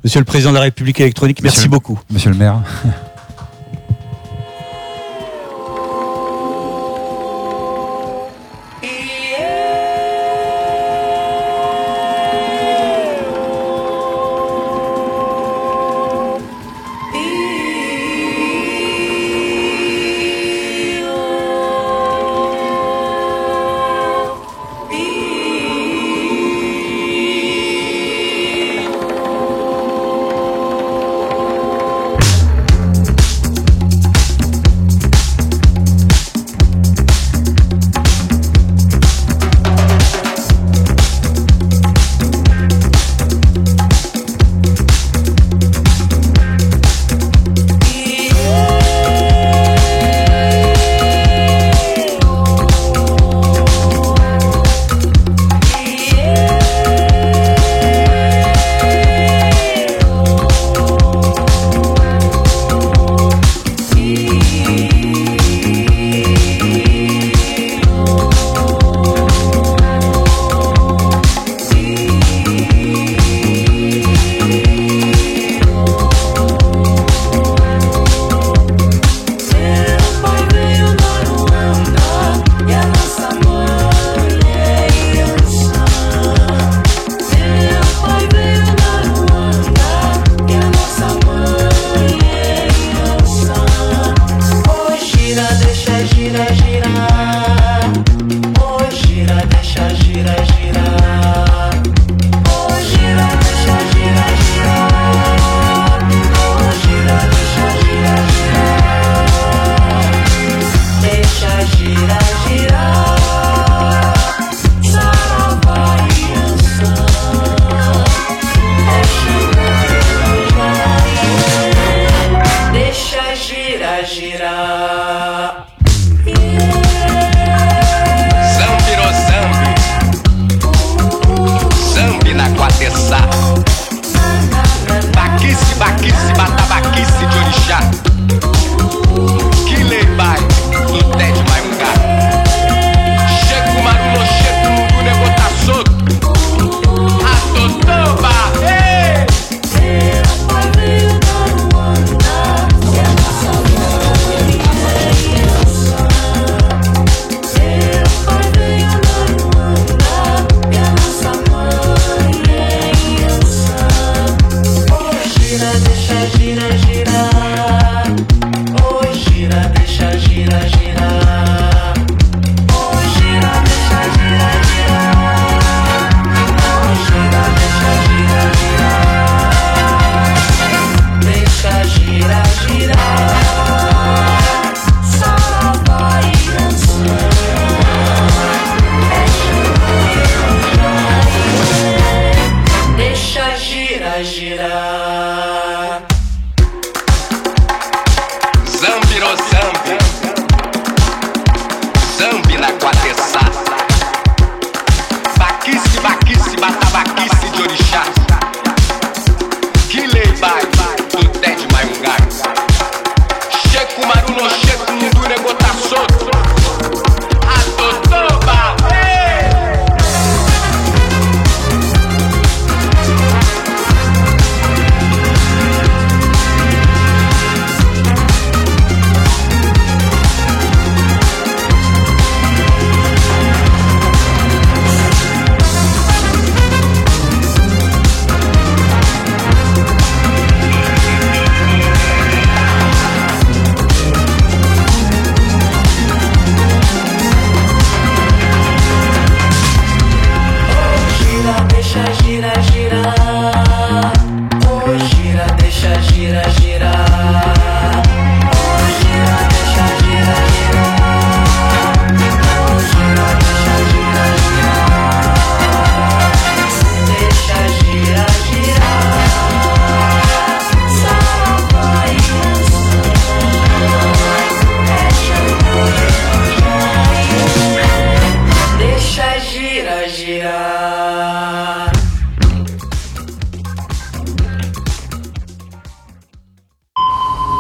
Monsieur le Président de la République électronique, merci monsieur, beaucoup. Monsieur le maire.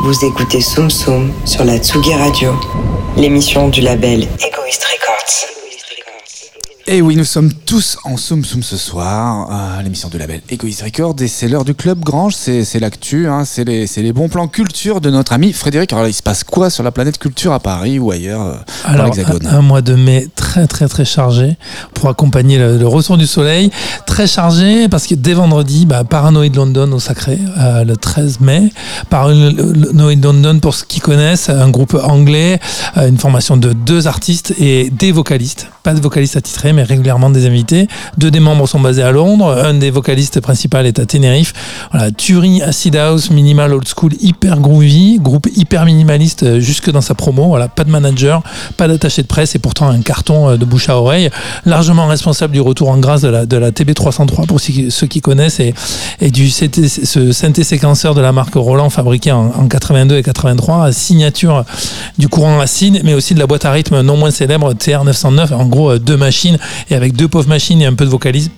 Vous écoutez Soum Soum sur la Tsugi Radio, l'émission du label Egoist Records. Et oui, nous sommes tous en Soum Soum ce soir, euh, l'émission de label Egoist Records, et c'est l'heure du Club Grange, c'est, c'est l'actu, hein, c'est, les, c'est les bons plans culture de notre ami Frédéric. Alors, il se passe quoi sur la planète culture à Paris ou ailleurs euh, Alors, dans l'Hexagone ? un, un mois de mai très très très chargé pour accompagner le, le retour du soleil, très chargé parce que dès vendredi, bah, Paranoid London au Sacré, euh, le treize mai, Paranoid London pour ceux qui connaissent, un groupe anglais, euh, une formation de deux artistes et des vocalistes, pas de vocalistes attitrés, mais régulièrement des invités. Deux des membres sont basés à Londres, un des vocalistes principaux est à Tenerife. Voilà, tuerie, acid house, minimal, old school, hyper groovy, groupe hyper minimaliste jusque dans sa promo. Voilà, pas de manager, pas d'attaché de presse et pourtant un carton de bouche à oreille. Largement responsable du retour en grâce de la, de la T B trois cent trois pour ceux qui connaissent et, et du C T, ce synthé séquenceur de la marque Roland fabriqué en, en quatre-vingt-deux et quatre-vingt-trois, signature du courant acide mais aussi de la boîte à rythme non moins célèbre T R neuf cent neuf, en gros deux machines. Et avec deux pauvres machines et un peu de vocalise,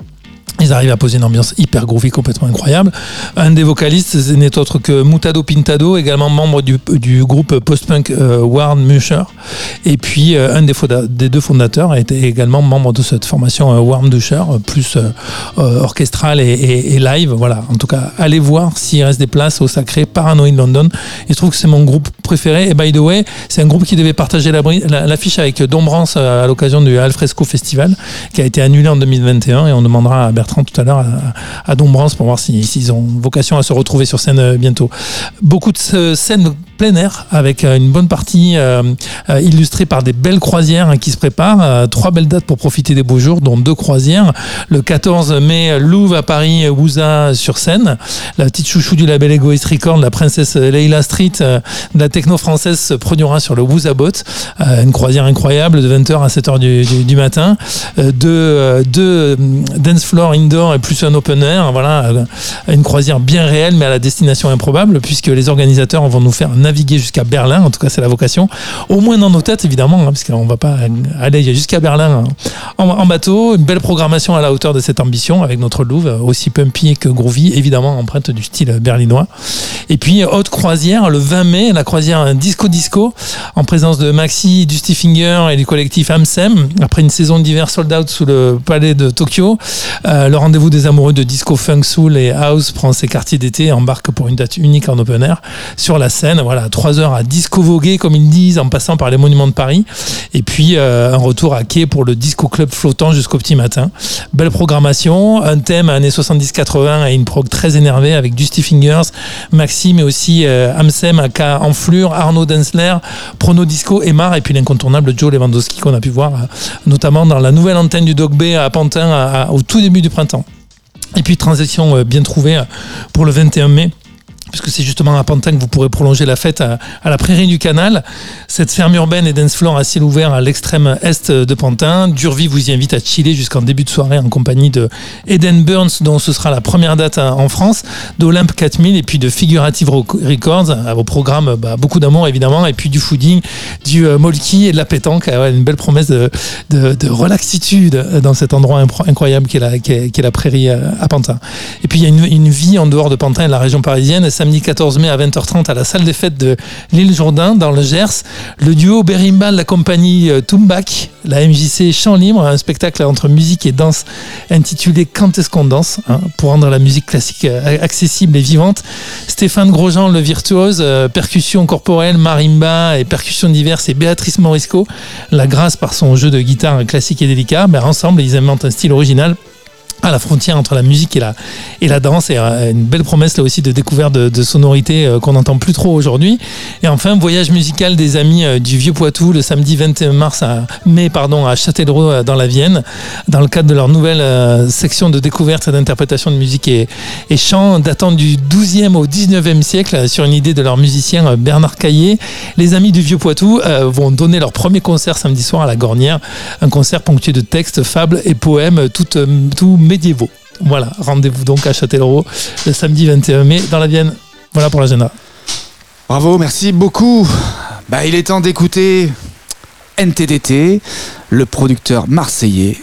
ils arrivent à poser une ambiance hyper groovy, complètement incroyable. Un des vocalistes n'est autre que Mutado Pintado, également membre du, du groupe post-punk euh, Warren Musher. Et puis, euh, un des, foda- des deux fondateurs était également membre de cette formation euh, Warren Musher, plus euh, euh, orchestrale et, et, et live. Voilà, en tout cas, allez voir s'il reste des places au Sacré Paranoid London. Et je trouve que c'est mon groupe préféré. Et by the way, c'est un groupe qui devait partager la bri- la, l'affiche avec Dombrance à l'occasion du Alfresco Festival, qui a été annulé en deux mille vingt et un. Et on demandera à Bertrand tout à l'heure à, à Dombrance pour voir si, s'ils ont vocation à se retrouver sur scène bientôt. Beaucoup de scènes plein air avec une bonne partie euh, illustrée par des belles croisières qui se préparent. Trois belles dates pour profiter des beaux jours, dont deux croisières. Le quatorze mai, Louvre à Paris, Wouza sur Seine. La petite chouchou du label Egoist Records, la princesse Leila Street, euh, de la techno française, se produira sur le Wouza Boat. Euh, une croisière incroyable de vingt heures à sept heures du, du, du matin. Euh, deux, euh, deux dance floor indoor et plus un open air. Voilà, une croisière bien réelle mais à la destination improbable puisque les organisateurs vont nous faire naviguer jusqu'à Berlin, en tout cas c'est la vocation, au moins dans nos têtes évidemment, hein, parce qu'on ne va pas aller jusqu'à Berlin en, en bateau. Une belle programmation à la hauteur de cette ambition avec notre Louvre, aussi pumpy que groovy, évidemment empreinte du style berlinois. Et puis haute croisière, le vingt mai, la croisière Disco Disco, en présence de Maxi, du Stifinger et du collectif Amsem, après une saison d'hiver sold out sous le palais de Tokyo. Euh, le rendez-vous des amoureux de disco, funk, soul et house prend ses quartiers d'été et embarque pour une date unique en open air sur la Seine. Voilà, trois heures à disco voguer, comme ils disent, en passant par les monuments de Paris. Et puis, euh, un retour à quai pour le disco club flottant jusqu'au petit matin. Belle programmation, un thème années soixante-dix quatre-vingts et une prog très énervée avec Dusty Fingers, Maxime, mais aussi euh, Amsem, Aka Enflure, Arnaud Densler, Prono Disco, Emar, et puis l'incontournable Joe Lewandowski qu'on a pu voir, euh, notamment dans la nouvelle antenne du Dog Bay à Pantin à, à, au tout début du printemps. Et puis, transition euh, bien trouvée euh, pour le vingt et un mai. Puisque c'est justement à Pantin que vous pourrez prolonger la fête à, à la Prairie du Canal. Cette ferme urbaine et dance floor à ciel ouvert à l'extrême est de Pantin. Durvie vous y invite à chiller jusqu'en début de soirée en compagnie de Eden Burns, dont ce sera la première date en France, d'Olympe quatre mille et puis de Figurative Records. À vos programmes, bah, beaucoup d'amour évidemment, et puis du fooding, du euh, molki et de la pétanque. Ah ouais, une belle promesse de, de, de relaxitude dans cet endroit incroyable qu'est la, qu'est, qu'est la Prairie à Pantin. Et puis il y a une, une vie en dehors de Pantin et de la région parisienne. Samedi quatorze mai à vingt heures trente à la salle des fêtes de l'Île-Jourdain dans le Gers, le duo Berimbal, la compagnie Toumbak, la M J C Chant Libre, un spectacle entre musique et danse intitulé Quand est-ce qu'on danse, hein, pour rendre la musique classique accessible et vivante. Stéphane Grosjean, le virtuose, euh, percussion corporelle, marimba et percussions diverses, et Béatrice Morisco, la grâce par son jeu de guitare classique et délicat. Ben, ensemble, ils inventent un style original à la frontière entre la musique et la, et la danse, et une belle promesse là aussi de découverte de, de sonorités qu'on n'entend plus trop aujourd'hui. Et enfin, voyage musical des amis du Vieux-Poitou le samedi vingt et un mars à, mai pardon, à Châtellerault dans la Vienne, dans le cadre de leur nouvelle section de découverte et d'interprétation de musique et, et chant datant du douzième au dix-neuvième siècle, sur une idée de leur musicien Bernard Caillé. Les amis du Vieux-Poitou euh, vont donner leur premier concert samedi soir à la Gornière, un concert ponctué de textes, fables et poèmes, tout, tout médiévaux. Voilà, rendez-vous donc à Châtellerault le samedi vingt et un mai dans la Vienne. Voilà pour l'agenda. Bravo, merci beaucoup. Bah, il est temps d'écouter N T D T, le producteur marseillais.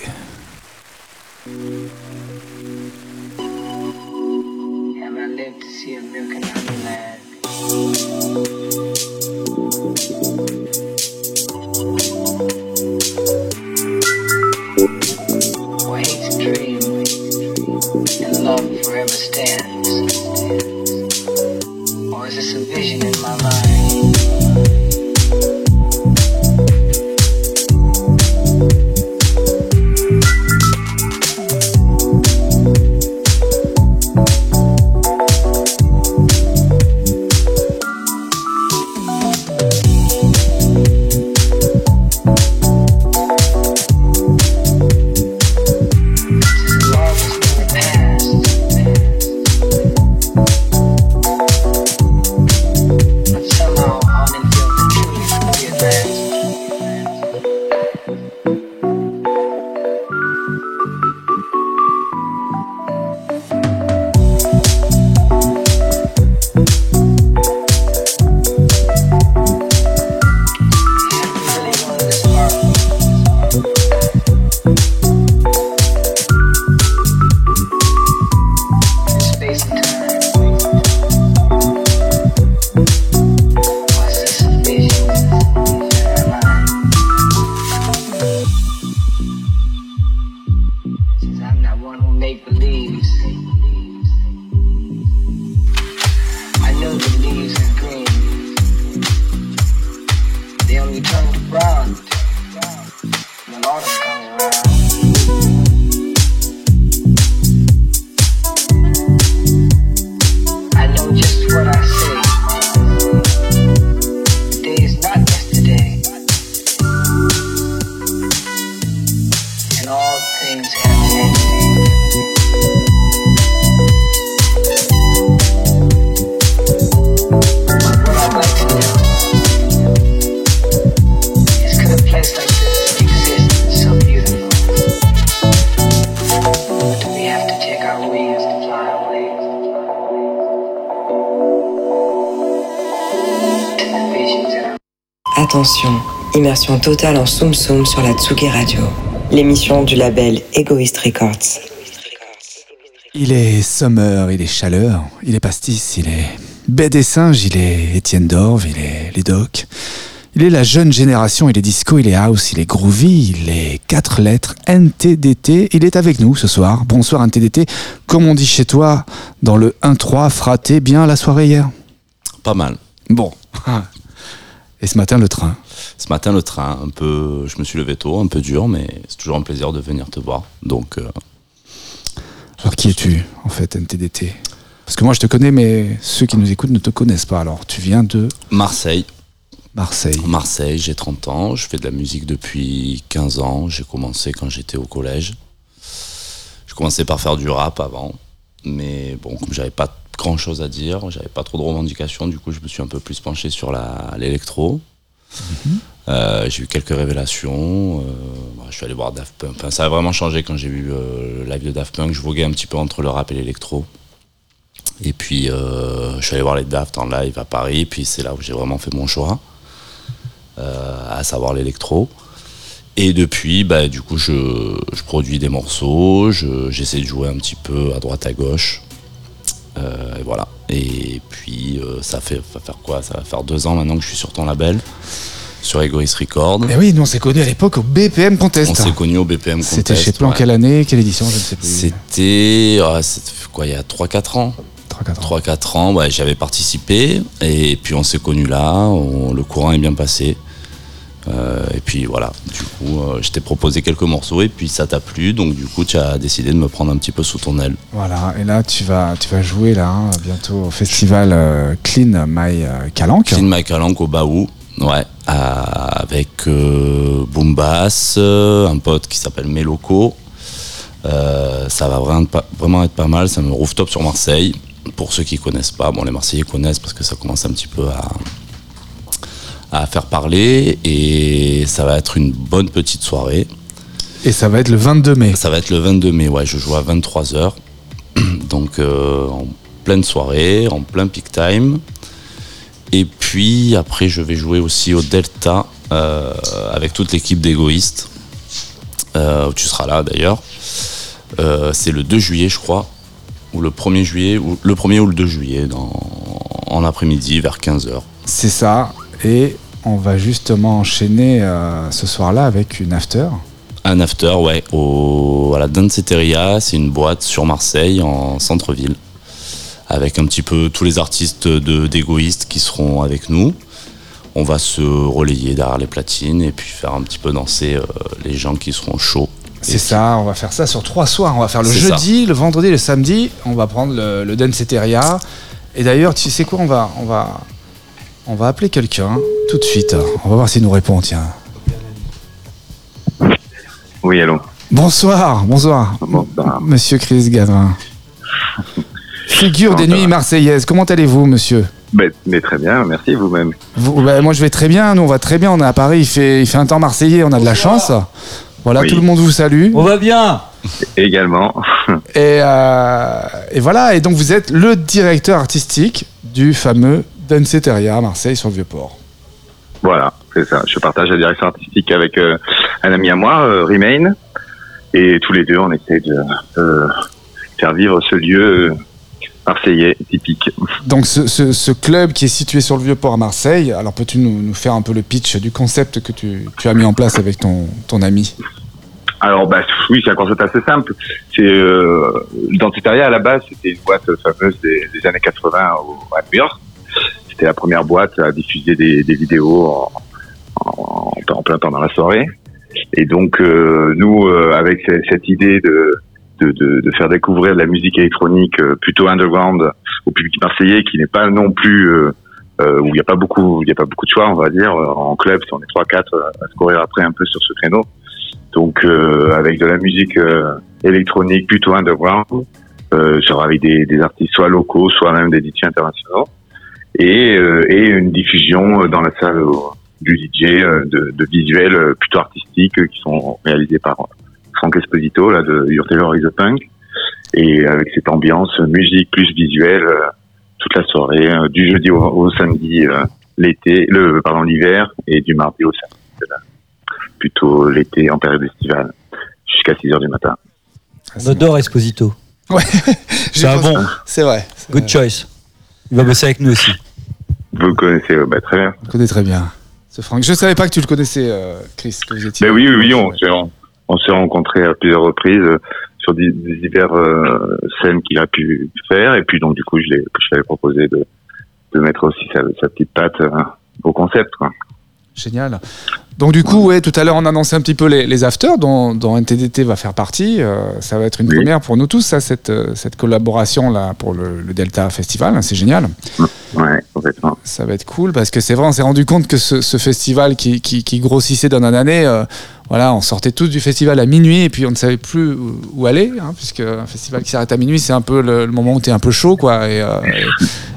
Attention, immersion totale en Soum Soum sur la Tsugi Radio, l'émission du label Egoist Records. Il est summer, il est chaleur, il est pastis, il est baie des singes, il est Étienne Dorve, il est les docs, il est la jeune génération, il est disco, il est house, il est groovy, il est quatre lettres, N T D T, il est avec nous ce soir. Bonsoir N T D T, comme on dit chez toi dans le un trois, fraté bien la soirée hier. Pas mal. Bon. Et ce matin, le train Ce matin, le train. Un peu, je me suis levé tôt, un peu dur, mais c'est toujours un plaisir de venir te voir. Donc, euh... alors, qui es-tu, en fait, N T D T ? Parce que moi, je te connais, mais ceux qui nous écoutent ne te connaissent pas. Alors, tu viens de... Marseille. Marseille. Marseille, j'ai trente ans. Je fais de la musique depuis quinze ans. J'ai commencé quand j'étais au collège. Je commençais par faire du rap avant. Mais bon, comme j'avais pas grand chose à dire, j'avais pas trop de revendications, du coup je me suis un peu plus penché sur la, l'électro. Mm-hmm. Euh, j'ai eu quelques révélations, euh, bah, je suis allé voir Daft Punk, enfin, ça a vraiment changé quand j'ai vu euh, le live de Daft Punk, je voguais un petit peu entre le rap et l'électro. Et puis euh, je suis allé voir les Daft en live à Paris, puis c'est là où j'ai vraiment fait mon choix, euh, à savoir l'électro. Et depuis, bah, du coup je, je produis des morceaux, je, j'essaie de jouer un petit peu à droite à gauche. Euh, et voilà. Et puis euh, ça fait ça va faire quoi ? Ça va faire deux ans maintenant que je suis sur ton label, sur Egoist Records. Et oui, nous on s'est connus à l'époque au B P M Contest. On s'est connus au B P M Contest. C'était chez Plan, ouais. Quelle année, quelle édition ? Je ne sais plus. C'était, ah, c'était quoi, il y a trois quatre ans. trois quatre ans. trois quatre ans, ouais, j'avais participé. Et puis on s'est connus là, on, le courant est bien passé. Euh, et puis voilà, du coup euh, je t'ai proposé quelques morceaux et puis ça t'a plu, donc du coup tu as décidé de me prendre un petit peu sous ton aile. Voilà, et là tu vas, tu vas jouer là, hein, bientôt au festival euh, Clean My euh, Calanque. Clean My Calanque au Baou, ouais, à, avec euh, Boom Bass, euh, un pote qui s'appelle Meloco. Euh, ça va vraiment, vraiment être pas mal, c'est un rooftop sur Marseille. Pour ceux qui connaissent pas, bon les Marseillais connaissent parce que ça commence un petit peu à... à faire parler, et ça va être une bonne petite soirée. Et ça va être le vingt-deux mai. Ça va être le vingt-deux mai, ouais, je joue à vingt-trois heures, donc euh, en pleine soirée, en plein peak time. Et puis après je vais jouer aussi au Delta euh, avec toute l'équipe d'Égoïstes, euh, où tu seras là d'ailleurs. Euh, c'est le deux juillet je crois, ou le premier juillet, ou le premier ou le deux juillet dans... en après-midi vers quinze heures. C'est ça, et on va justement enchaîner euh, ce soir-là avec une after. Un after, ouais, au, à la Danceteria, c'est une boîte sur Marseille, en centre-ville, avec un petit peu tous les artistes de, d'Égoïstes qui seront avec nous. On va se relayer derrière les platines et puis faire un petit peu danser euh, les gens qui seront chauds. C'est ça, on va faire ça sur trois soirs. On va faire le c'est jeudi, ça. Le vendredi, le samedi. On va prendre le, le Danceteria. Et d'ailleurs, tu sais quoi, on va, on va, on va appeler quelqu'un tout de suite. On va voir s'il nous répond, tiens. Oui, allô. Bonsoir, bonsoir. Bonsoir. Monsieur Chris Gavin. Figure des nuits marseillaises. Comment allez-vous, monsieur ? Mais, mais très bien, merci, vous-même. Vous, bah, moi, je vais très bien. Nous, on va très bien. On est à Paris. Il fait, il fait un temps marseillais. On a de la chance. Voilà, oui. Tout le monde vous salue. On va bien. Également. Et, euh, et voilà. Et donc, vous êtes le directeur artistique du fameux Danceteria à Marseille sur le Vieux-Port. Voilà, c'est ça. Je partage la direction artistique avec euh, un ami à moi, euh, Remain. Et tous les deux, on essaie de euh, faire vivre ce lieu... Euh, marseillais typique. Donc ce, ce, ce club qui est situé sur le Vieux-Port à Marseille, alors peux-tu nous, nous faire un peu le pitch du concept que tu, tu as mis en place avec ton, ton ami ? Alors bah, oui, c'est un concept assez simple. C'est, euh, le Danceteria à la base, c'était une boîte fameuse des, des années quatre-vingts au, à New York. C'était la première boîte à diffuser des, des vidéos en, en, en plein temps dans la soirée. Et donc euh, nous, euh, avec cette, cette idée de De, de, de faire découvrir de la musique électronique euh, plutôt underground au public marseillais qui n'est pas non plus euh, euh, où il n'y a pas beaucoup il n'y a pas beaucoup de choix, on va dire, en club on est trois quatre à se courir après un peu sur ce créneau, donc euh, avec de la musique euh, électronique plutôt underground, euh, genre avec des, des artistes soit locaux soit même des D J internationaux et, euh, et une diffusion dans la salle euh, du D J euh, de, de visuels plutôt artistiques euh, qui sont réalisés par Franck Esposito, là, de Your Taylor is a Punk. Et avec cette ambiance musique plus visuelle, euh, toute la soirée, euh, du jeudi au, au samedi, euh, l'été, le, pardon, l'hiver, et du mardi au samedi, là, plutôt l'été en période estivale, jusqu'à six heures du matin. On adore Esposito. Ouais, c'est un bon. C'est vrai. C'est Good vrai. Choice. Il va bosser avec nous aussi. Vous le connaissez, bah, très bien. Je le connais très bien. Ce Franck. Je savais pas que tu le connaissais, euh, Chris, que vous étiez. Mais oui, oui, oui, on, c'est bon. On s'est rencontrés à plusieurs reprises sur des, des divers euh, scènes qu'il a pu faire. Et puis, donc, du coup, je, l'ai, je l'avais proposé de, de mettre aussi sa, sa petite patte euh, au concept, quoi. Génial. Donc, du coup, ouais, tout à l'heure, on annonçait un petit peu les, les afters dont, dont N T D T va faire partie. Euh, ça va être une oui. première pour nous tous, ça, cette, cette collaboration-là pour le, le Delta Festival. C'est génial. Ouais, complètement. Ça va être cool parce que c'est vrai, on s'est rendu compte que ce, ce festival qui, qui, qui grossissait d'année en année... Euh, Voilà, on sortait tous du festival à minuit et puis on ne savait plus où aller, hein, puisque un festival qui s'arrête à minuit, c'est un peu le, le moment où t'es un peu chaud, quoi. Et, euh,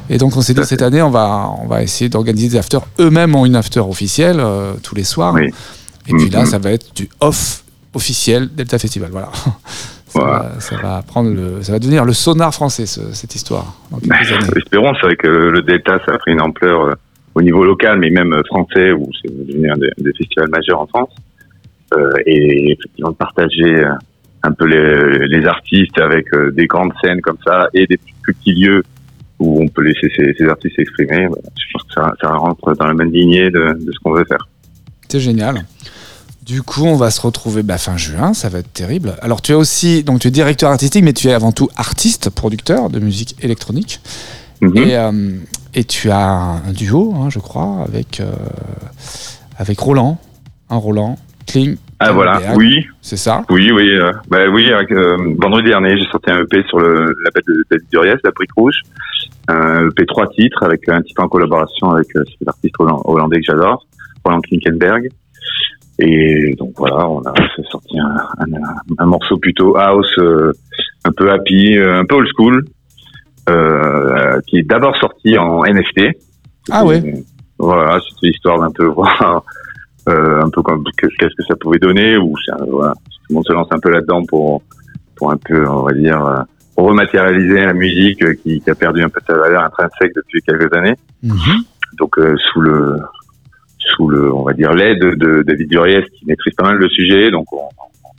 et donc on s'est dit cette année, on va, on va essayer d'organiser des afters. Eux-mêmes ont une after officielle euh, tous les soirs. Oui. Et mm-hmm. puis là, ça va être du off officiel Delta Festival. Voilà. Ça, voilà. Va, ça va prendre le, ça va devenir le sonar français ce, cette histoire. Bah, espérons, c'est vrai que le Delta, ça a pris une ampleur euh, au niveau local, mais même français, où c'est devenu un des, des festivals majeurs en France. Euh, et effectivement de partager euh, un peu les, les artistes avec euh, des grandes scènes comme ça et des plus petits lieux où on peut laisser ces, ces artistes s'exprimer, bah, je pense que ça, ça rentre dans la même lignée de, de ce qu'on veut faire. C'est génial. Du coup, on va se retrouver bah, fin juin, ça va être terrible. Alors tu es aussi, donc tu es directeur artistique, mais tu es avant tout artiste, producteur de musique électronique. Mm-hmm. Et, euh, et tu as un duo, hein, je crois, avec, euh, avec Roland, un hein, Roland. Cling, ah voilà, B A G. Oui. C'est ça. Oui, oui. Euh, bah oui. Avec, euh, vendredi dernier, j'ai sorti un E P sur le label de David Duriez, La Brique Rouge. Un E P trois titres avec un titre en collaboration avec euh, cet artiste hollandais que j'adore, Roland Klinkenberg. Et donc voilà, on a sorti un, un, un morceau plutôt house, euh, un peu happy, euh, un peu old school, euh, qui est d'abord sorti en N F T. Ah ouais. Et, voilà, c'était l'histoire d'un peu voir. Euh, un peu comme qu'est-ce que ça pouvait donner, ou ça, voilà, tout le monde se lance un peu là-dedans pour pour un peu, on va dire, euh, rematérialiser la musique euh, qui, qui a perdu un peu de sa valeur intrinsèque depuis quelques années. Mm-hmm. Donc euh, sous le sous le, on va dire, l'aide de, de David Duriez qui maîtrise pas mal le sujet, donc on,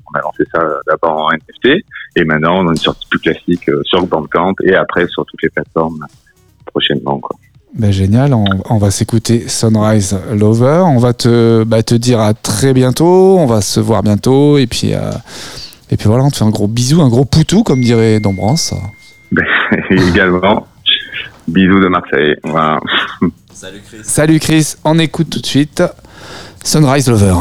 on a lancé ça d'abord en N F T et maintenant on a une sortie plus classique euh, sur Bandcamp et après sur toutes les plateformes prochainement, quoi. Ben génial, on, on va s'écouter Sunrise Lover, on va te, bah, te dire à très bientôt, on va se voir bientôt, et puis, euh, et puis voilà, on te fait un gros bisou, un gros poutou, comme dirait Dombrance. Ben, également, bisous de Marseille. Voilà. Salut Chris. Salut Chris, on écoute tout de suite Sunrise Lover.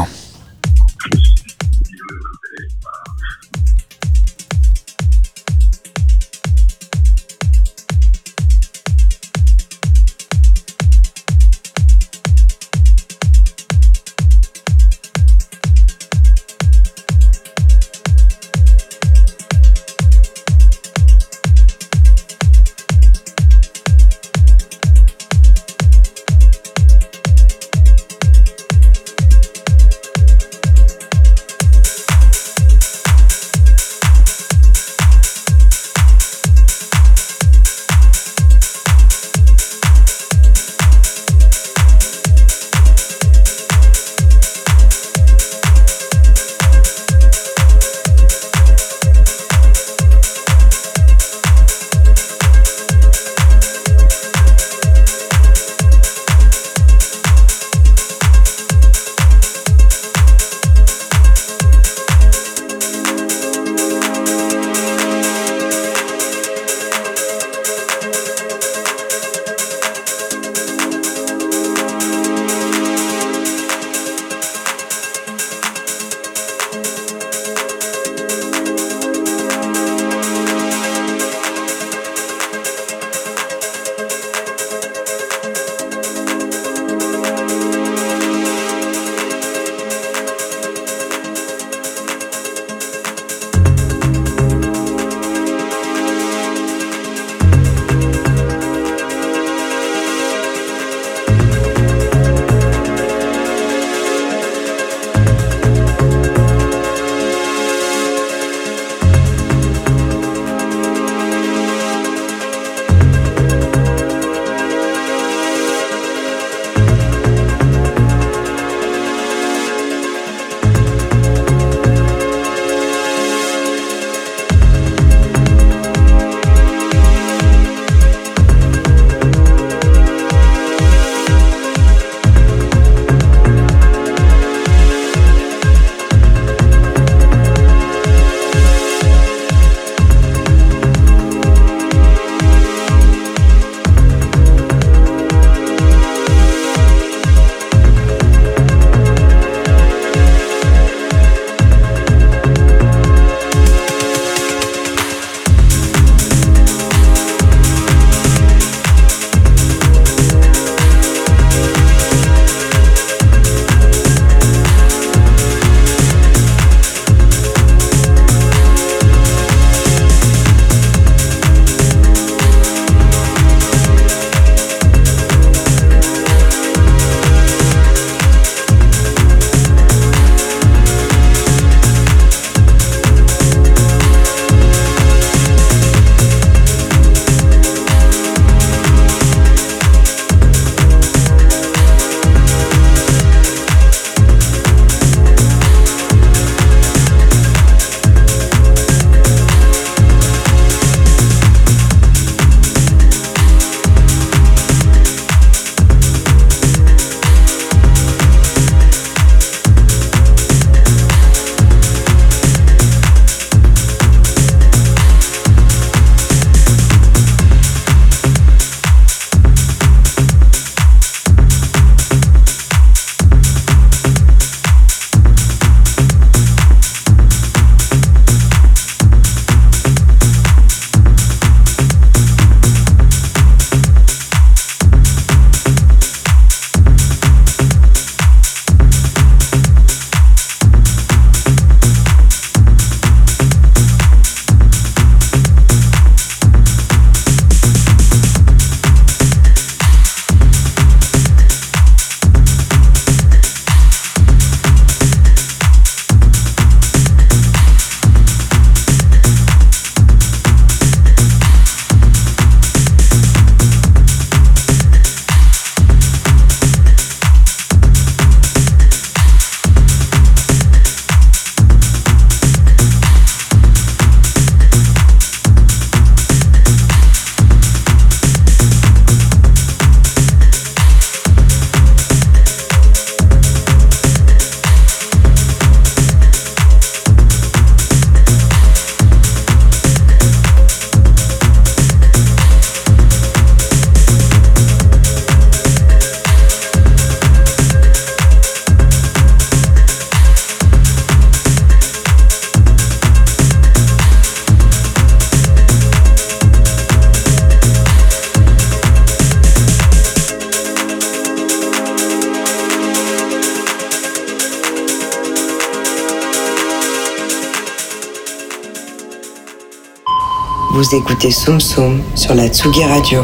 Vous écoutez Soum Soum sur la Tsugi Radio,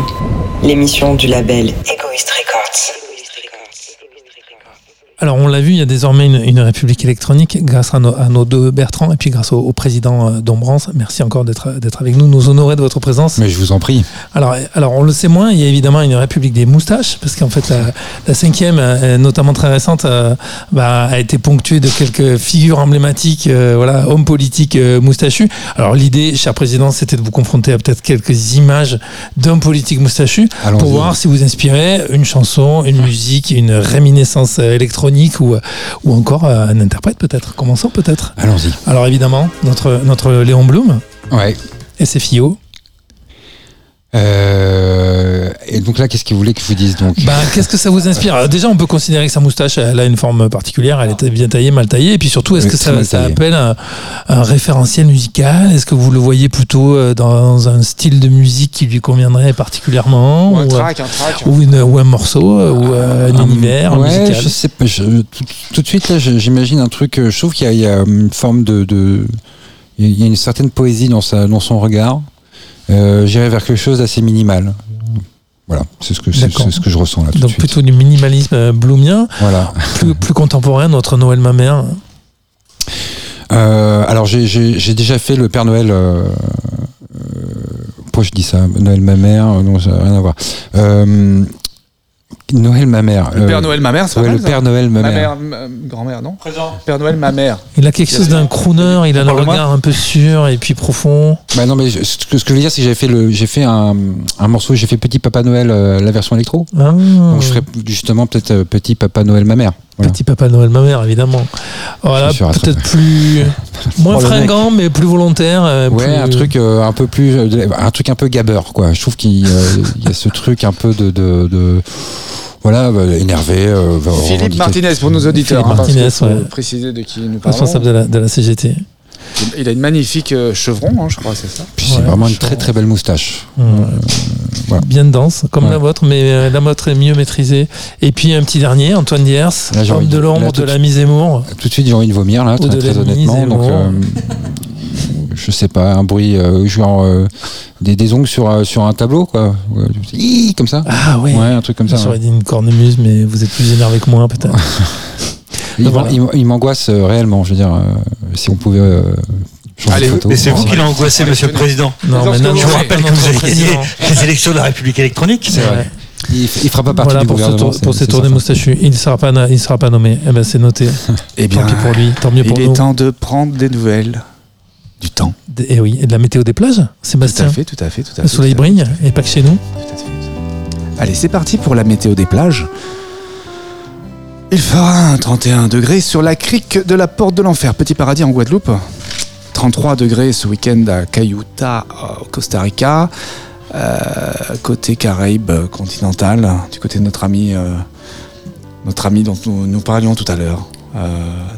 l'émission du label Egoist Records. Alors on l'a vu, il y a désormais une, une république électronique grâce à, no, à nos deux Bertrand et puis grâce au, au président Dombrance. Merci encore d'être, d'être avec nous, nous honorer de votre présence. Mais je vous en prie. Alors, alors on le sait moins, il y a évidemment une république des moustaches, parce qu'en fait la, la cinquième, notamment très récente, euh, bah, a été ponctuée de quelques figures emblématiques, euh, voilà, hommes politiques euh, moustachus. Alors l'idée, cher président, c'était de vous confronter à peut-être quelques images d'hommes politiques moustachus. Allons-y. Pour voir si vous inspirez une chanson, une musique, une réminiscence électronique. Ou, ou encore un interprète peut-être. Commençons peut-être. Allons-y. Alors évidemment, notre, notre Léon Blum. Ouais. Et ses fillots. Euh, et donc là, qu'est-ce que vous voulez que je vous dise donc ? Bah, qu'est-ce que ça vous inspire ? Déjà, on peut considérer que sa moustache, elle a une forme particulière, elle est bien taillée, mal taillée, et puis surtout, est-ce oui, que ça, ça appelle un, un référentiel musical ? Est-ce que vous le voyez plutôt dans un style de musique qui lui conviendrait particulièrement ? Ou un ou, track, un track. Ou, une, ou un morceau, euh, ou un, un univers ouais, musical. Je sais pas, je, tout, tout de suite, là, j'imagine un truc, je trouve qu'il y a, il y a une forme de, de... Il y a une certaine poésie dans, sa, dans son regard. Euh, j'irai vers quelque chose d'assez minimal. Voilà, c'est ce que c'est, c'est ce que je ressens là tout de suite. Donc plutôt du minimalisme euh, bloumien. Voilà. Plus, plus contemporain, notre Noël Mamère. Euh, alors j'ai, j'ai, j'ai déjà fait le Père Noël. Euh, euh, pourquoi je dis ça, Noël Mamère, euh, non, ça n'a rien à voir. Euh, Noël Mamère. Le Père euh, Noël Mamère, c'est ouais, pas le ça. Père Noël Mamère. Ma mère, ma grand-mère, non ? Présent. Père Noël Mamère. Il a quelque il chose d'un crooner, il a le regard un peu sûr et puis profond. Bah non mais je, ce, que, ce que je veux dire c'est que j'ai fait le j'ai fait un, un morceau, j'ai fait Petit Papa Noël euh, la version électro. Ah. Donc je ferai justement peut-être euh, Petit Papa Noël Mamère. Voilà. Petit Papa Noël Mamère évidemment. Voilà, peut-être plus moins fringant mais plus volontaire, euh, ouais, plus... un truc euh, un peu plus euh, un truc un peu gabeur quoi. Je trouve qu'il euh, y a ce truc un peu de, de, de... Voilà, bah, énervé. Euh, Philippe Martinez, pour nos auditeurs. Philippe hein, Martinez, parce que ouais. Faut préciser de qui nous parlons. Responsable de la, de la C G T. Il a une magnifique euh, chevron, hein, je crois, c'est ça. Puis ouais, c'est vraiment une chevron. Très très belle moustache. Mmh. Euh, voilà. Bien dense, comme ouais. la vôtre, mais euh, la vôtre est mieux maîtrisée. Et puis un petit dernier, Antoine Diers, homme de l'ombre, là, de la Misémour. Tout de suite, j'ai envie de vomir, là, très, de très honnêtement. Donc, euh, je sais pas, un bruit, euh, genre euh, des, des ongles sur, euh, sur un tableau, quoi. Hiii, comme ça. Ah ouais. Ouais, un truc comme ça. J'aurais dit une cornemuse, mais vous êtes plus énervé que moi, peut-être. il, voilà. il, il m'angoisse euh, réellement, je veux dire, euh, si on pouvait. Euh, Allez, photo, mais c'est vous qui l'a angoissé, monsieur le président. Non, mais non, je vous rappelle que vous avez gagné les élections de la République électronique. C'est vrai. Il ne fera pas partie voilà, du pour gouvernement. Tour, pour ses tournées moustachues, il ne sera pas, il sera pas nommé. Eh ben, c'est noté. Et bien, tant pis pour lui, tant mieux pour nous. Il est temps de prendre des nouvelles. Du temps. Et oui, et de la météo des plages, Sébastien. Tout à fait, tout à fait, tout à fait. Le soleil brille, et pas que chez nous. Tout à fait. Allez, c'est parti pour la météo des plages. Il fera un trente et un degrés sur la crique de la Porte de l'Enfer, petit paradis en Guadeloupe. trente-trois degrés ce week-end à Cayuta, au Costa Rica. Euh, côté Caraïbes continental, du côté de notre ami, euh, notre ami dont nous, nous parlions tout à l'heure. Euh,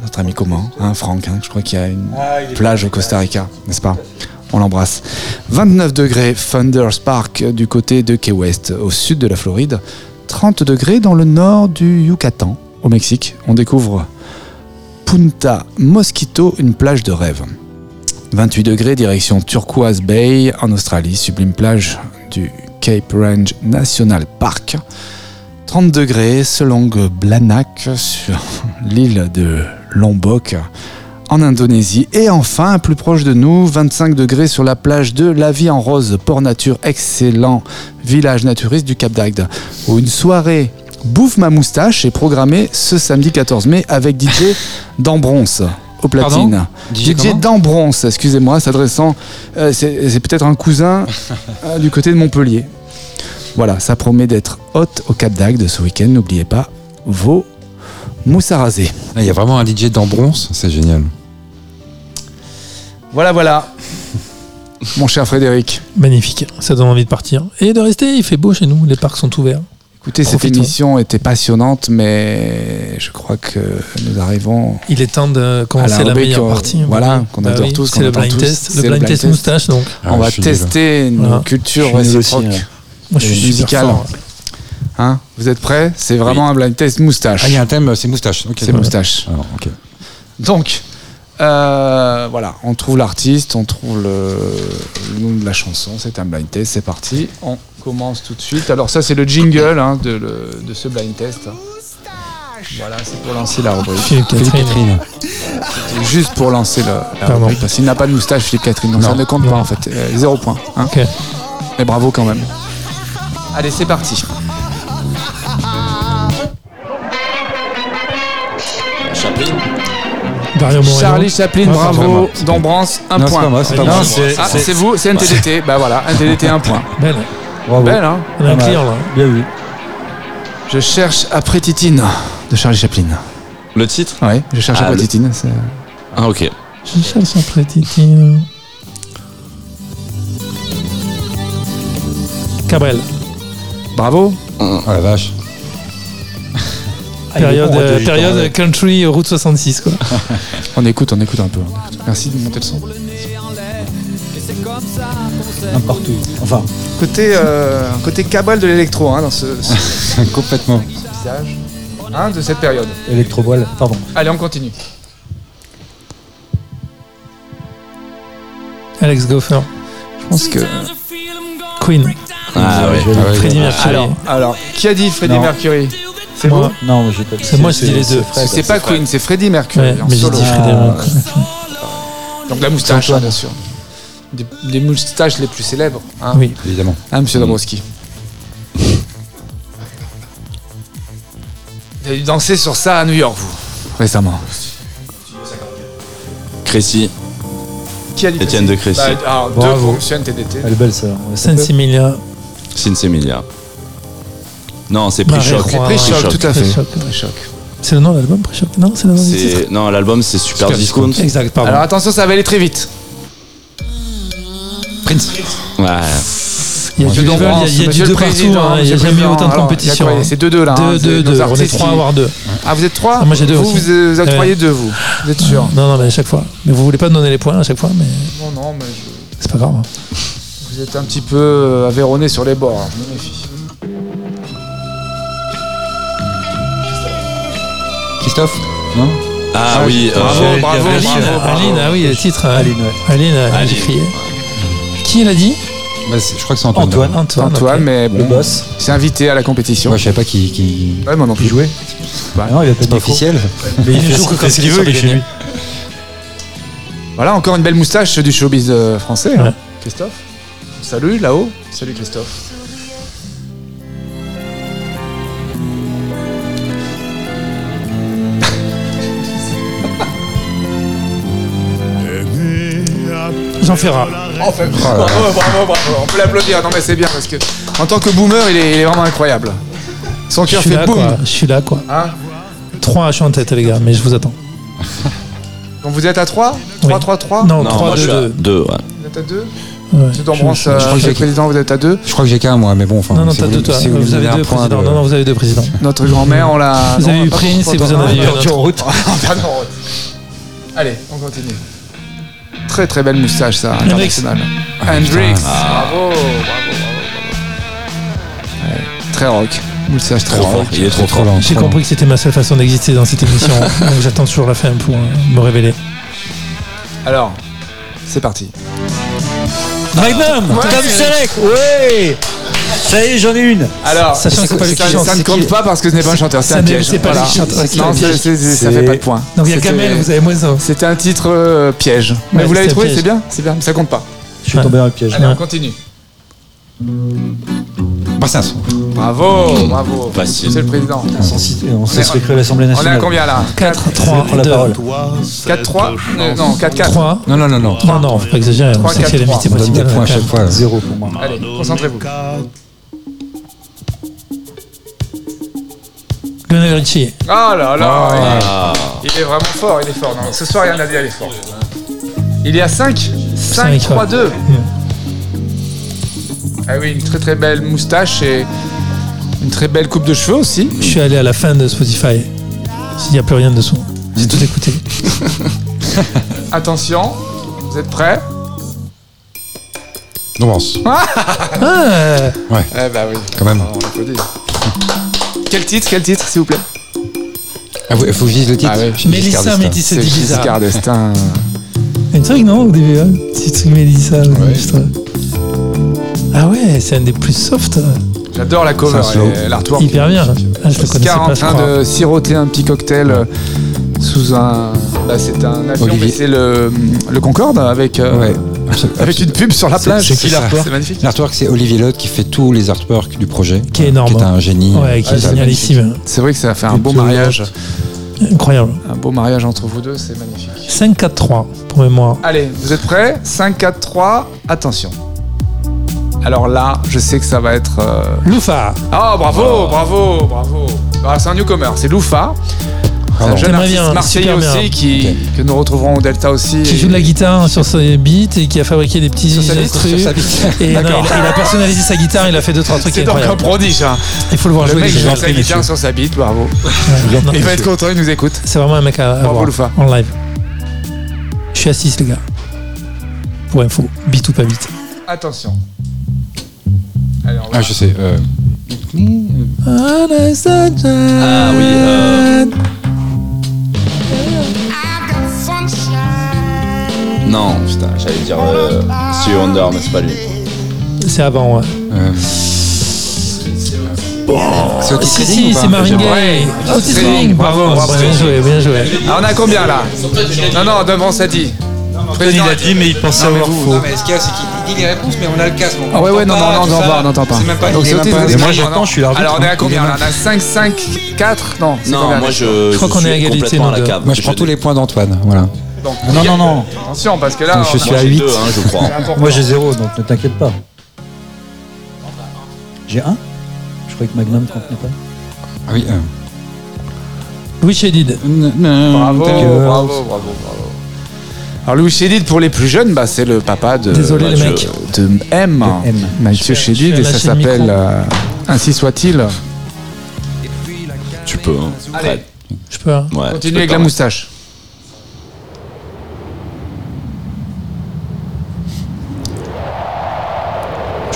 notre ami commun, hein, Franck, hein, je crois qu'il y a une ah, plage au Costa Rica, n'est-ce pas ? On l'embrasse. vingt-neuf degrés, Founders Park du côté de Key West, au sud de la Floride. trente degrés dans le nord du Yucatan, au Mexique. On découvre Punta Mosquito, une plage de rêve. vingt-huit degrés, direction Turquoise Bay, en Australie, sublime plage du Cape Range National Park. trente degrés, selon Blanak, sur l'île de Lombok, en Indonésie. Et enfin, plus proche de nous, vingt-cinq degrés sur la plage de La Vie en Rose, Port Nature, excellent village naturiste du Cap d'Agde, où une soirée bouffe ma moustache est programmée ce samedi quatorze mai avec D J Dombrance. Au platine. D J Dombrance, excusez-moi, s'adressant, euh, c'est, c'est peut-être un cousin euh, du côté de Montpellier. Voilà, ça promet d'être hot au Cap d'Agde ce week-end. N'oubliez pas vos mousses à raser. Il y a vraiment un D J Dombrance, c'est génial. Voilà, voilà. Mon cher Frédéric. Magnifique, ça donne envie de partir. Et de rester, il fait beau chez nous, les parcs sont ouverts. Écoutez, profitons. Cette émission était passionnante, mais je crois que nous arrivons... Il est temps de commencer la, la meilleure partie. Voilà, qu'on adore bah oui, tous. C'est, qu'on le, blind tous. Test, c'est le, blind le blind test. Le blind test moustache, donc. Ah, on va tester nos voilà. cultures réciproques. Moi, je suis musical. Hein, vous êtes prêts ? C'est vraiment oui. un blind test moustache. Ah, il y a un thème, c'est moustache. Okay, c'est moustache. Alors, okay. Donc, Euh, voilà, on trouve l'artiste, on trouve le, le nom de la chanson, c'est un blind test, c'est parti, on commence tout de suite. Alors ça c'est le jingle hein, de, le, de ce blind test. Voilà, c'est pour lancer la rubrique. Philippe Catherine. C'était juste pour lancer la, la rubrique, parce qu'il n'a pas de moustache Philippe Catherine, donc non, ça ne compte non. pas en fait, euh, zéro point. Hein. Okay. Mais bravo quand même. Allez, c'est parti. Charlie Chaplin, non, bravo, Dombrance, un non, point. C'est pas moi, c'est pas non, moi. C'est, ah, c'est, c'est vous, c'est N T D T. Bah voilà, N T D T, un point. Belle. Bravo. Belle, hein. On a un client, là. Bien vu. Je cherche après Titine de Charlie Chaplin. Le titre ? Oui, je cherche ah, après le... Titine. C'est... Ah, ok. Je cherche après Titine. Cabrel. Bravo. Mmh. Ah la vache. Période, euh, période country route soixante-six quoi. on écoute, on écoute un peu. Écoute. Merci de monter le son. N'importe où. Enfin. Côté, euh, côté Cabrel de l'électro hein, dans ce. ce complètement. Visage. Hein, de cette période. Électro-voile, pardon. Allez, on continue. Alex Goffer. Je pense que. Queen. Ah, ah oui. Ouais, Freddie Mercury. Alors, alors, qui a dit Freddie non. Mercury? C'est moi. Vous non, mais j'ai pas dit. C'est moi qui dis les deux. C'est, c'est pas c'est Queen, c'est Freddie Mercury. Ouais, mais j'ai dit Freddie Mercury. Donc la moustache, bien sûr. Des, des moustaches les plus célèbres. Hein. Oui, évidemment. Hein, monsieur mmh. Dombrowski. Vous avez dansé sur ça à New York, vous, récemment. Crécy. Qui a dit Étienne de Crécy. Bah, alors, deux pour monsieur N T D T. Elle est belle, ça. Saint-Similia. Saint-Similia. Non, c'est Pré-Choc. Pré-Choc, tout à fait. Pré-Choc. C'est le nom de l'album, Pré-Choc non, c'est le nom c'est... du titre. Non, l'album, c'est Super, Super Discount. Discount. Exact, pardon. Alors attention, ça va aller très vite. Prince. Ouais. Il y a du double, il y a du deux partout. Il n'y a jamais eu autant de compétition. C'est deux deux là. deux deux deux On est trois à avoir deux. Ah, vous êtes trois ? Moi, j'ai deux aussi. Vous octroyez deux, vous. Vous êtes sûr ? Non, non, mais à chaque fois. Mais vous ne voulez pas me donner les points à chaque fois ? Non, non, mais je. C'est pas grave. Vous êtes un petit peu avéronné sur les bords. Magnifique. Christophe non ah, ah oui, euh, bravo, bravo, bravo, Aline, bravo, bravo. Aline, ah oui, le titre. Aline, ouais. Aline, Aline, Aline. Crié. Qui l'a dit bah, je crois que c'est Antoine. Antoine, Antoine, Antoine okay. mais bon, le boss. C'est invité à la compétition. Moi, je savais pas qui, qui... Ouais, moi non plus. Qui jouait. Bah, non, il a pas de officiel. Mais il joue que quand il veut, il est chez lui. Voilà, encore une belle moustache du showbiz français. Ouais. Hein. Christophe. Salut, là-haut. Salut, Christophe. Jean Ferrat. Enfin, bravo, bravo, bravo. On peut l'applaudir. Non mais c'est bien parce que en tant que boomer, il est, il est vraiment incroyable. Son cœur fait boum. Je suis là quoi. Hein trois, je suis en tête les gars, mais je vous attends. Donc vous êtes à trois trois, oui. trois, trois Non, non trois, deux, deux. Ouais. Vous êtes à deux ouais. Monsieur Dombrance, le président, vous êtes à deux. Je crois que j'ai qu'un moi, mais bon. Enfin, non, non, t'as deux toi. Vous avez deux présidents. Non, non, vous avez deux présidents. Notre grand-mère, on l'a. Vous avez eu Prince et vous en avez eu un autre. Allez, on continue. Très très belle moustache ça, internationale. Hendrix. Ah, bravo, bravo, bravo, bravo. Ouais, très rock. Moustache très, très rock. Fort. Il est trop trop lent. J'ai compris que c'était ma seule façon d'exister dans cette émission. Donc j'attends toujours la fin pour me révéler. Alors, c'est parti. Magnum, Madame Selec, oui. Ça y est, j'en ai une. Alors, sachant que c'est pas le qui chante, ça ne compte pas parce que ce n'est pas un chanteur, c'est un piège. C'est pas le qui chante. Non, ça fait pas de points. Donc il y a Kamel, vous avez moins un. C'était un titre euh, piège. Mais ouais, vous l'avez trouvé, c'est bien, c'est bien. Ça compte pas. Je suis tombé dans le piège. Allez, on continue. Brassens. Bravo, bravo. Facile. C'est le président. On s'est recréé l'Assemblée nationale. On est à combien là ? quatre trois. quatre trois ? Non, quatre quatre. Non, non, non, non. Non, non, faut pas exagérer. On sait que c'est la limite possible. Des points à chaque fois. Zéro pour moi. Allez, concentrez-vous. Lionel Richie. Oh là là, oh. Il, est, il est vraiment fort, il est fort. Non, ce soir, il y en a des, il est fort. Il est à cinq, cinq, trois, deux. Yeah. Ah oui, une très très belle moustache et une très belle coupe de cheveux aussi. Je suis allé à la fin de Spotify. Il n'y a plus rien dessous. J'ai tout écouté. Attention, vous êtes prêts ? Dombrance. Ah, ouais. Eh bah oui. Quand même. On peut dire. Quel titre, quel titre, s'il vous plaît ? Ah oui, il faut que je dise le titre. Ah ouais, Mélissa Métissa Divisa. Giscard d'Estaing. C'est un truc, non, au début, hein, petit truc Mélissa. Ouais. Ah ouais, c'est un des plus soft. J'adore la cover, l'artwork. Hyper bien. Ah, je te Giscard connaissais pas, en train de siroter un petit cocktail sous un... Là, c'est un avion, Olivier. Mais c'est le, le Concorde avec... Euh... Ouais. Avec une pub sur la plage, c'est, c'est, c'est, c'est magnifique. L'artwork, c'est Olivier Lotte qui fait tous les artworks du projet. Qui est énorme. Qui est un génie. Ouais, qui ah, est génialissime. C'est vrai que ça a fait un beau mariage. Lotte. Incroyable. Un beau mariage entre vous deux, c'est magnifique. cinq, quatre, trois, pour mémoire. Allez, vous êtes prêts ? cinq, quatre, trois, attention. Alors là, je sais que ça va être... Euh... Loufa. Ah, oh, bravo, oh. bravo, bravo. Alors, c'est un newcomer, c'est Loufa. C'est un jeune artiste marseillais aussi qui, okay. que nous retrouverons au Delta aussi. Qui joue de la guitare sur ses beats et qui a fabriqué des petits instruments. Et non, il, il a personnalisé sa guitare, il a fait deux trois trucs. C'est donc un prodige. Hein. Il faut le voir le jouer. Le mec joue sa guitare sur sa beat, bravo. Ouais. Non, il va être content, il nous écoute. C'est vraiment un mec à, à bravo, voir en live. Je suis assis les gars. Pour info, beat ou pas beat. Attention. Allez, on va. Ah je sais. Euh... Ah oui. Euh... Non, putain, j'allais dire euh, Stevie Wonder, mais c'est pas lui. C'est avant, ouais. Euh. Bon. C'est Otis Redding, si, si, c'est Marvin Gaye. Otis Redding, bravo, bravo, bien joué, bien joué. Alors on a combien là ? Non, non, Dombrance a dit. Président il a dit, mais il pensait avoir faux. Non, mais ce qu'il y a, c'est qu'il dit les réponses, mais on a le casque. Ah ouais, ouais, non, non, on n'entend pas, on n'entend pas. C'est même pas une. Moi, j'entends, je suis l'arbitre. Alors, on est à combien là ? On a cinq, cinq, quatre ? Non, c'est combien ? Non, moi, je. Je crois qu'on est à égalité. Moi, je prends tous les points d'Antoine, voilà. Donc, non, a... non, non. Attention, parce que là... Donc, je suis moi, à huit, deux, hein, je crois. Moi, j'ai zéro, donc ne t'inquiète pas. J'ai un ? Je croyais que Magnum contenait pas. Ah oui, un. Louis Chédid. Bravo, bravo, bravo, bravo. Alors, Louis Chédid, pour les plus jeunes, bah, c'est le papa de... Désolé, les mecs. De M. Mathieu Chédid, et ça s'appelle... Euh, ainsi soit-il. Tu peux, hein. Allez. Je peux, hein. Ouais, continue avec la moustache.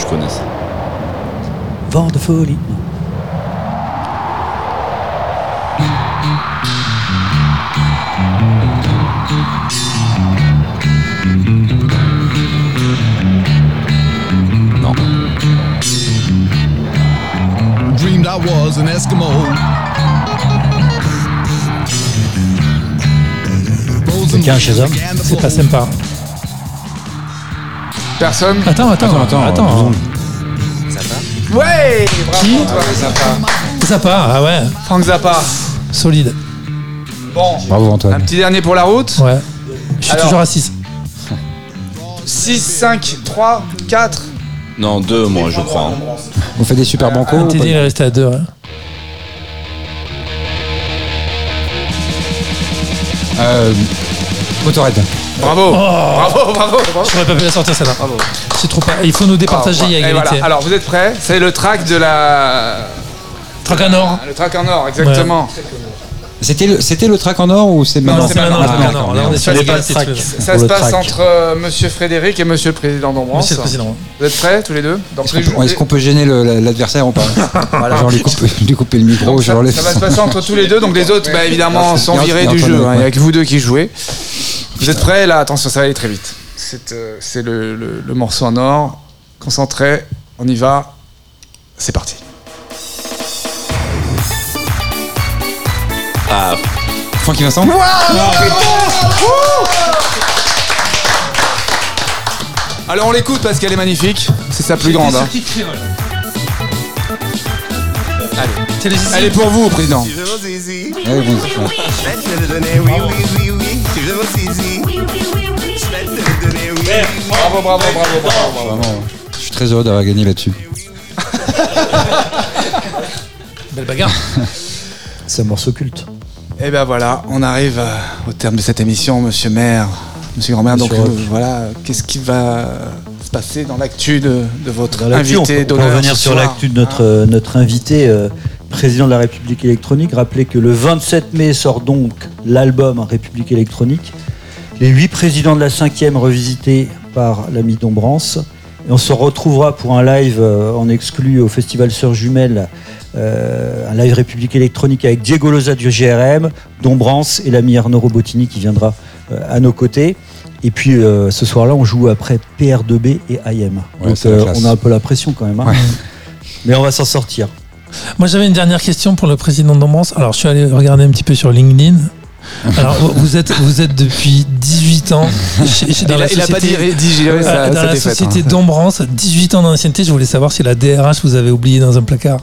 Connaissent. Vent de folie. Non. Dreamed I was an Eskimo. C'est qu'un chez homme. C'est pas sympa. Personne. Attends, attends, attends, attends. Zappa. Ouais, bravo. Qui toi, Zappa. Zappa, ah ouais. Franck Zappa. Solide. Bon. Bravo Antoine. Un petit dernier pour la route. Ouais. Je suis alors, toujours à six. six, cinq, trois, quatre. Non, deux moi je crois. Hein. On fait des super bancos. Ah, T D il est resté à deux. Hein. Euh. Motorhead. Bravo, oh. bravo, bravo, bravo. J'aurais pas pu la sortir celle-là. Bravo. C'est trop pas. Il faut nous départager à égalité. Voilà. Alors vous êtes prêts ? C'est le track de la. Track en or. Le track en or, exactement. Ouais. C'était le c'était le track en or ou c'est maintenant ? Non, c'est maintenant. Là on est sur les track. Ça se passe entre euh, Monsieur Frédéric et Monsieur le Président Dombrance. Monsieur le Président. Vous êtes prêts tous les deux ? Dans est-ce, les qu'on, est-ce qu'on peut gêner le, l'adversaire ou pas ? Voilà. Genre lui couper, lui couper le micro. Donc, genre ça, les... ça va se passer entre tous les deux. Donc les autres, bah, évidemment, sont virés du jeu. Il n'y a que vous deux qui jouez. Vous êtes prêts ? Là, attention, ça va aller très vite. C'est, euh, c'est le, le, le morceau en or. Concentré, on y va. C'est parti. Ah, Francky Vincent. Wow, wow, wow. Alors on l'écoute parce qu'elle est magnifique. C'est sa plus grande. Hein. Allez. Elle est pour vous, président. Allez, vous. Bravo. Bravo, bravo, bravo, bravo, bravo. Je suis très heureux d'avoir gagné là-dessus. Belle bagarre. C'est un morceau culte. Et ben voilà, on arrive au terme de cette émission, monsieur Maire, monsieur Grand-Maire. Donc euh, voilà, qu'est-ce qui va se passer dans l'actu de, de votre invité d'honneur ? On va revenir sur l'actu de notre, euh, notre invité. Euh, Président de la République électronique, rappelez que le vingt-sept mai sort donc l'album République électronique. Les huit présidents de la cinquième revisités par l'ami Dombrance. Et on se retrouvera pour un live euh, en exclu au Festival Sœurs Jumelles, euh, un live République électronique avec Diego Loza du G R M, Dombrance et l'ami Arnaud Robotini qui viendra euh, à nos côtés. Et puis euh, ce soir-là, on joue après P R deux B et I M. Ouais, donc euh, on a un peu la pression quand même, hein. Ouais. Mais on va s'en sortir. Moi, j'avais une dernière question pour le président Dombrance. Alors, je suis allé regarder un petit peu sur LinkedIn. Alors, vous êtes, vous êtes depuis dix-huit ans chez, chez, dans il, la société, il a pas digéré, digéré ça, dans la société fait, hein. Dombrance, dix-huit ans d'ancienneté. Je voulais savoir si la D R H vous avait oublié dans un placard.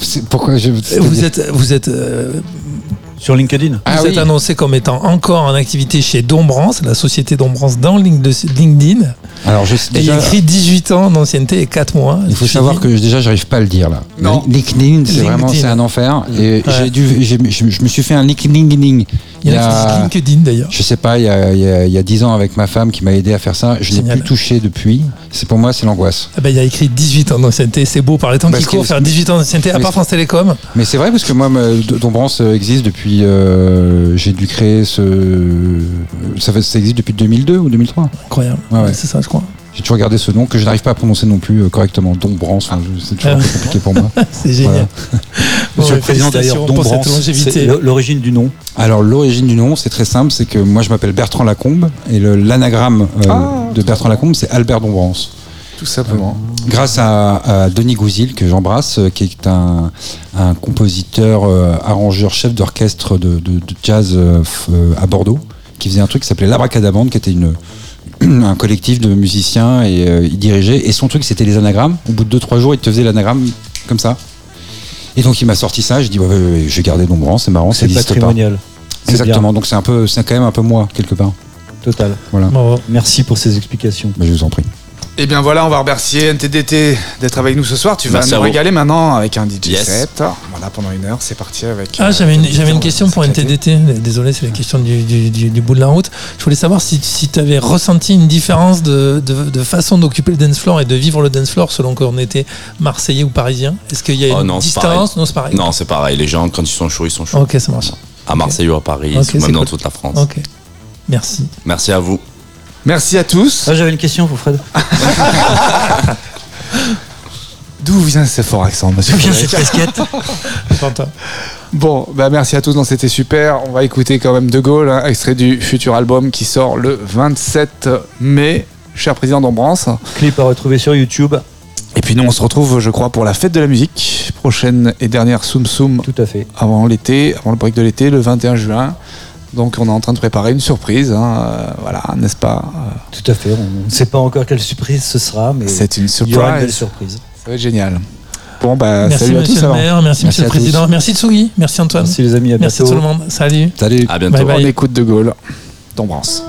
C'est pourquoi je vous êtes, vous êtes euh, sur LinkedIn. Vous ah êtes oui. annoncé comme étant encore en activité chez Dombrance, la société Dombrance dans LinkedIn. Alors, je, déjà, et écrit dix-huit ans d'ancienneté et quatre mois. Il faut savoir que déjà, j'arrive pas à le dire là. Non. LinkedIn, c'est LinkedIn. Vraiment, c'est un enfer. Et ouais. j'ai dû, j'ai, je, je me suis fait un LinkedIn. Il y a LinkedIn d'ailleurs. Je sais pas, il y a, il y a, il y a dix ans avec ma femme qui m'a aidé à faire ça. Je Génial. N'ai plus touché depuis. C'est pour moi, c'est l'angoisse. Ah ben, il y a écrit dix-huit ans d'ancienneté. C'est beau par les temps qui courent, faire dix-huit ans d'ancienneté à part France Télécom. Mais c'est vrai parce que moi, Dombrance existe depuis. Euh, j'ai dû créer ce. Ça, fait, ça existe depuis deux mille deux ou deux mille trois. Incroyable. Ah ouais. C'est ça, je crois. J'ai toujours gardé ce nom que je n'arrive pas à prononcer non plus correctement. Dombrance, ah. c'est toujours ah. un peu compliqué pour moi. C'est génial. Voilà. Bon, Monsieur le Président, d'ailleurs, Dombrance, c'est l'origine du nom. Alors, l'origine du nom, c'est très simple, c'est que moi, je m'appelle Bertrand Lacombe et le, l'anagramme euh, ah, de Bertrand Lacombe, c'est Albert Dombrance. Tout simplement. Euh, grâce à, à Denis Gouzil, que j'embrasse, euh, qui est un, un compositeur, euh, arrangeur, chef d'orchestre de, de, de jazz euh, à Bordeaux, qui faisait un truc qui s'appelait l'Abracadabande, qui était une... un collectif de musiciens et euh, il dirigeait et son truc c'était les anagrammes. Au bout de deux trois jours il te faisait l'anagramme comme ça et donc il m'a sorti ça, j'ai dit ouais, ouais, ouais, je vais garder Dombrance, c'est marrant, c'est patrimonial, c'est exactement bien. Donc c'est un peu, c'est quand même un peu moi quelque part. Total. Voilà. Bravo. Merci pour ces explications. Mais je vous en prie. Et bien voilà, on va remercier N T D T d'être avec nous ce soir. Tu vas Merci nous régaler maintenant avec un D J yes. set. Voilà, pendant une heure, c'est parti avec. Ah, euh, j'avais une, j'avais une question pour N T D T. Désolé, c'est la question du, du, du, du bout de la route. Je voulais savoir si, si tu avais ressenti une différence de, de, de façon d'occuper le dance floor et de vivre le dance floor selon qu'on était marseillais ou parisien. Est-ce qu'il y a oh, une non, distance c'est Non, c'est pareil. Non, c'est pareil. Les gens, quand ils sont chauds, ils sont chauds. Ok, ça marche. À Marseille okay. ou à Paris, okay, ou même cool. dans toute la France. Ok. Merci. Merci à vous. Merci à tous. Ah, j'avais une question pour Fred. D'où vient ce fort accent, monsieur? D'où vient cette casquette? Bon, bah merci à tous, donc c'était super. On va écouter quand même De Gaulle, hein, extrait du futur album qui sort le vingt-sept mai. Cher président Dombrance. Clip à retrouver sur YouTube. Et puis nous, on se retrouve, je crois, pour la fête de la musique. Prochaine et dernière Soum Soum. Tout à fait. Avant l'été, avant le break de l'été, le vingt et un juin. Donc on est en train de préparer une surprise, hein, euh, voilà, n'est-ce pas? Tout à fait, on ne sait pas encore quelle surprise ce sera, mais c'est une surprise. Il y aura une belle surprise. Ça va être génial. Bon, bah, merci salut à tous. Le maire, merci, merci Monsieur le Président, tous. Merci Tsugi, merci Antoine. Merci les amis, à bientôt. Merci tout le monde, salut. Salut, à bientôt. Bye bye. On écoute De Gaulle, Dombrance.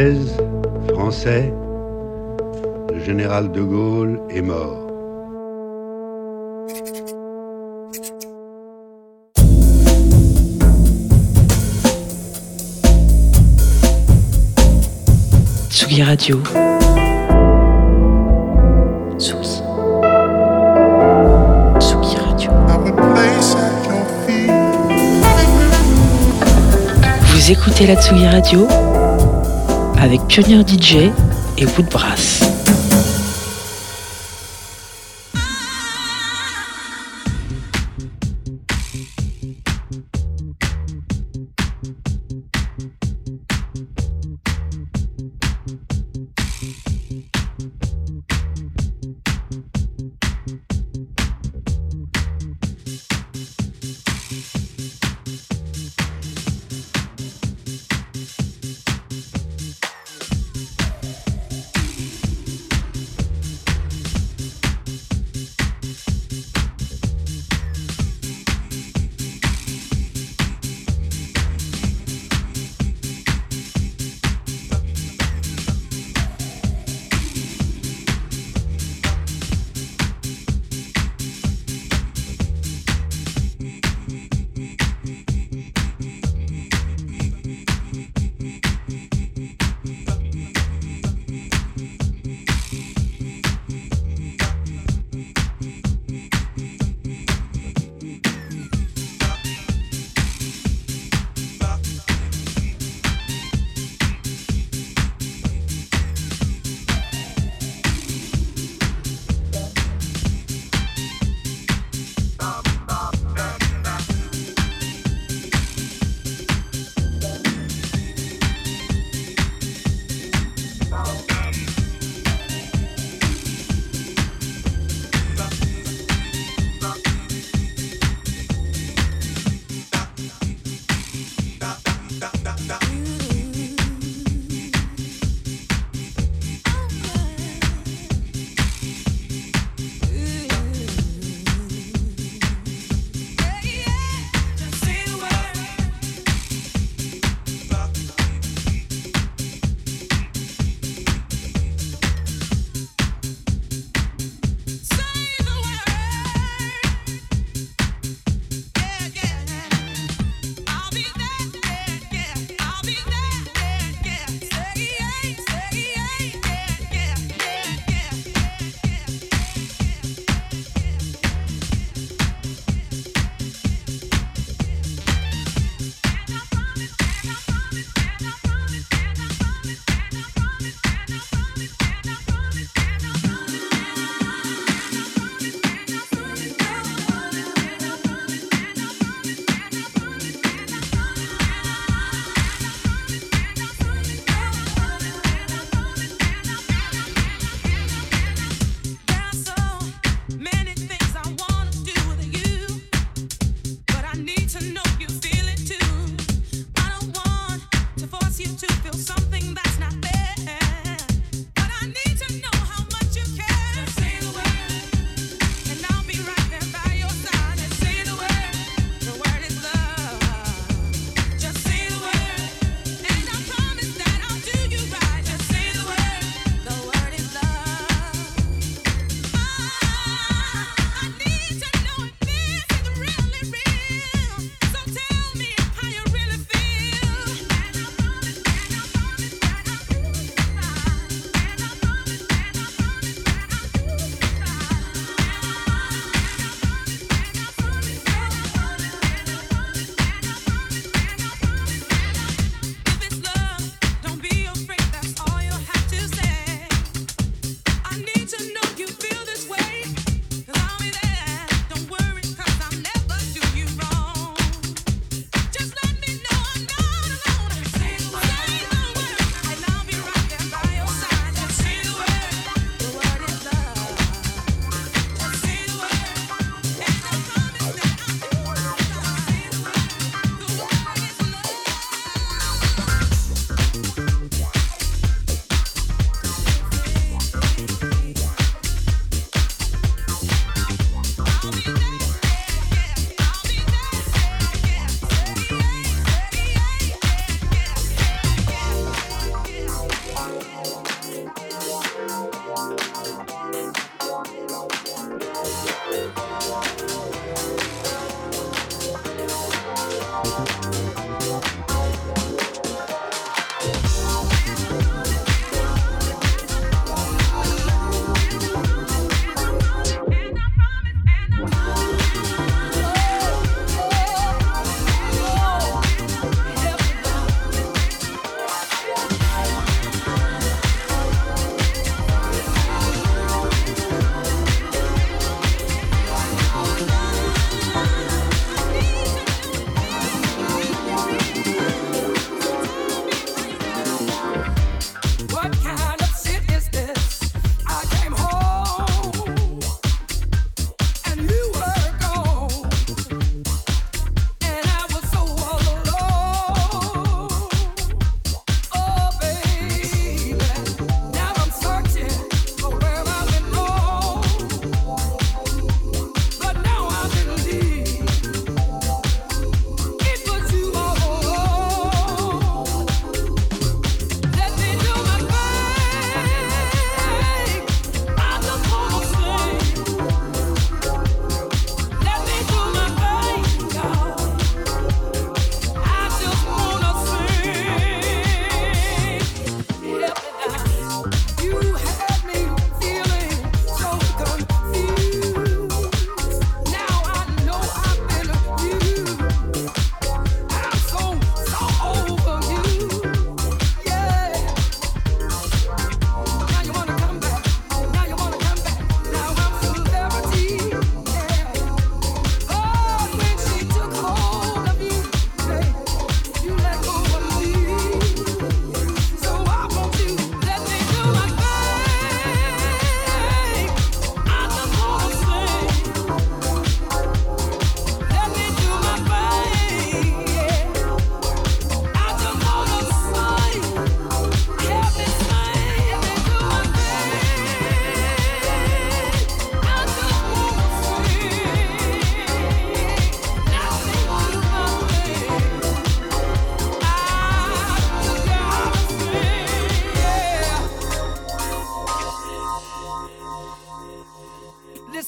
Françaises, Français, le général de Gaulle est mort. Tsugi Radio. Tsugi. Tsugi Radio. Vous écoutez la Tsugi Radio avec Pionnier D J et Woodbrass.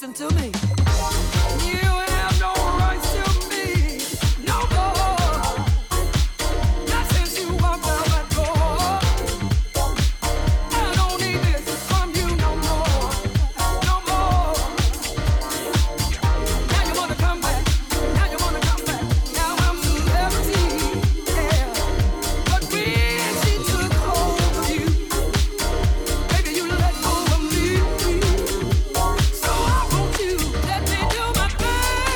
listen to me. You have no rights to me no more. Not since you are my door. I don't need this from you no more, no more. Now you wanna come back, now you wanna come back. Now I'm celebrity, yeah. But when she took hold of you, baby, you let go of me. So I want you, let me do my thing.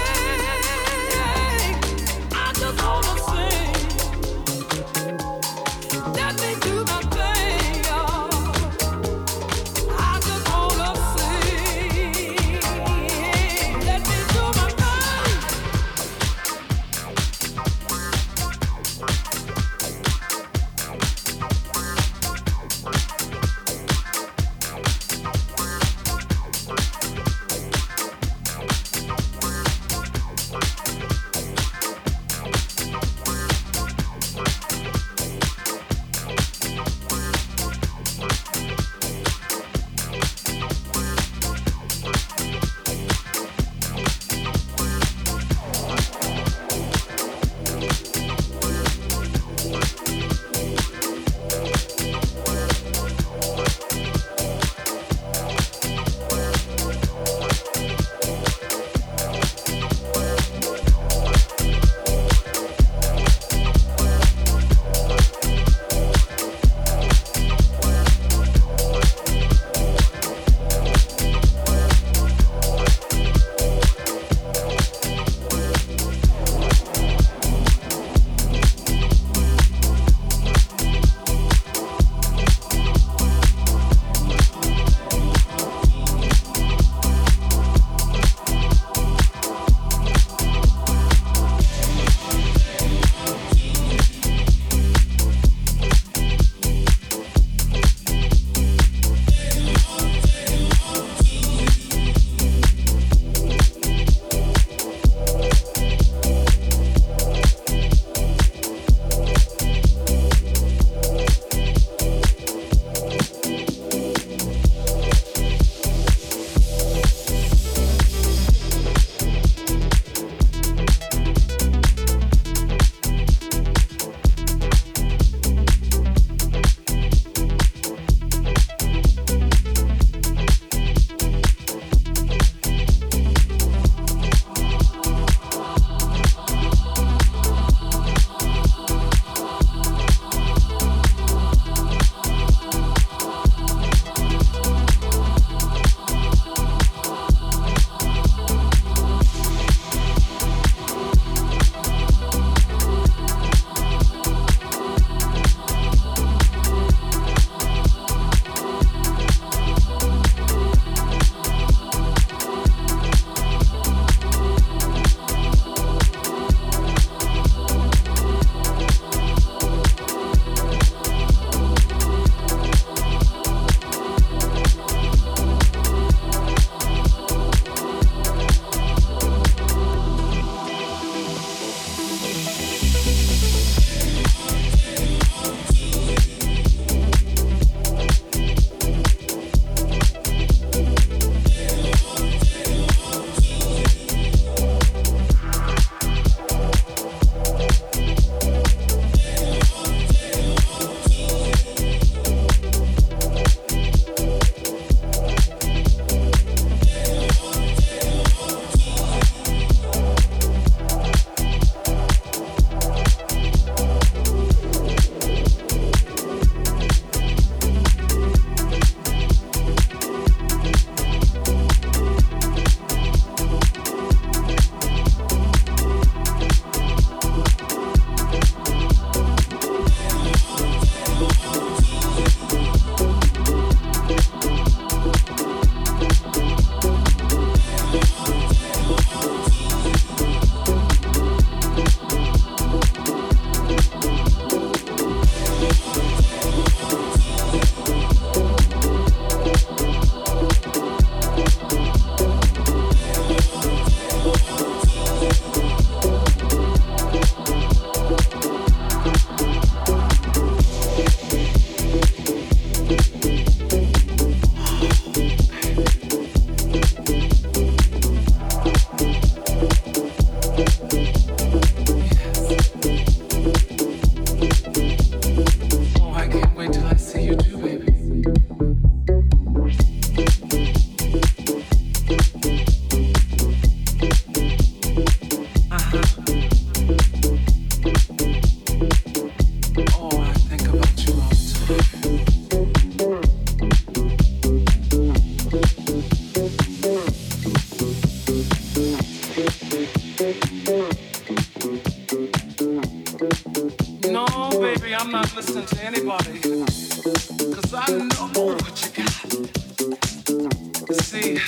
to anybody, cause I know what you got. See,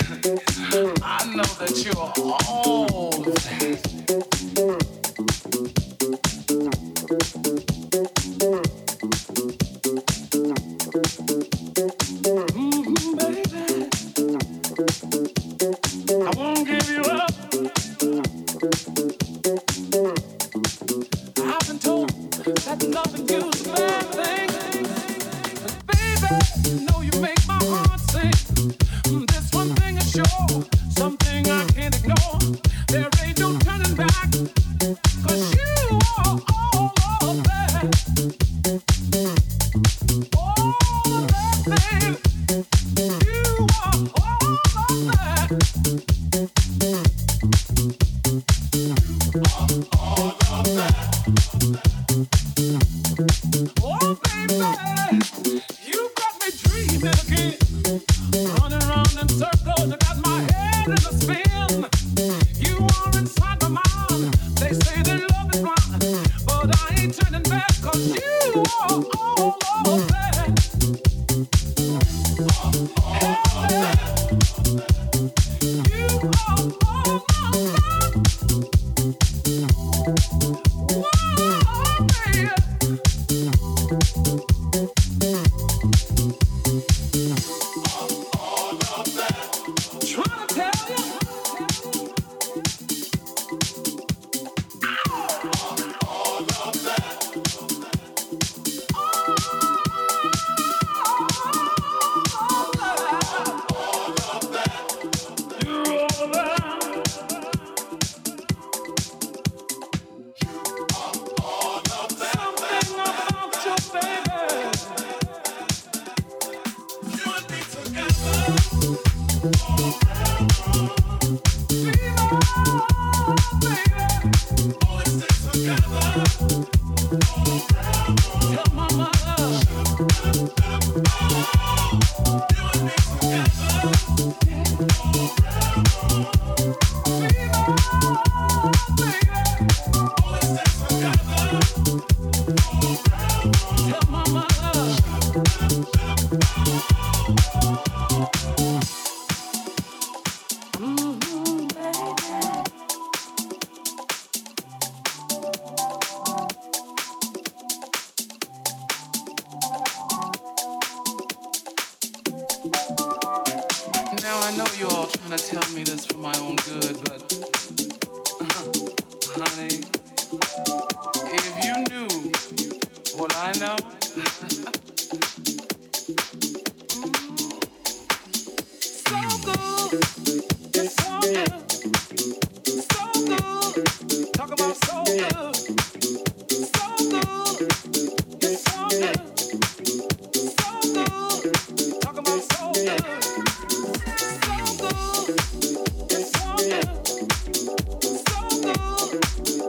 I know that you are all that.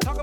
Talk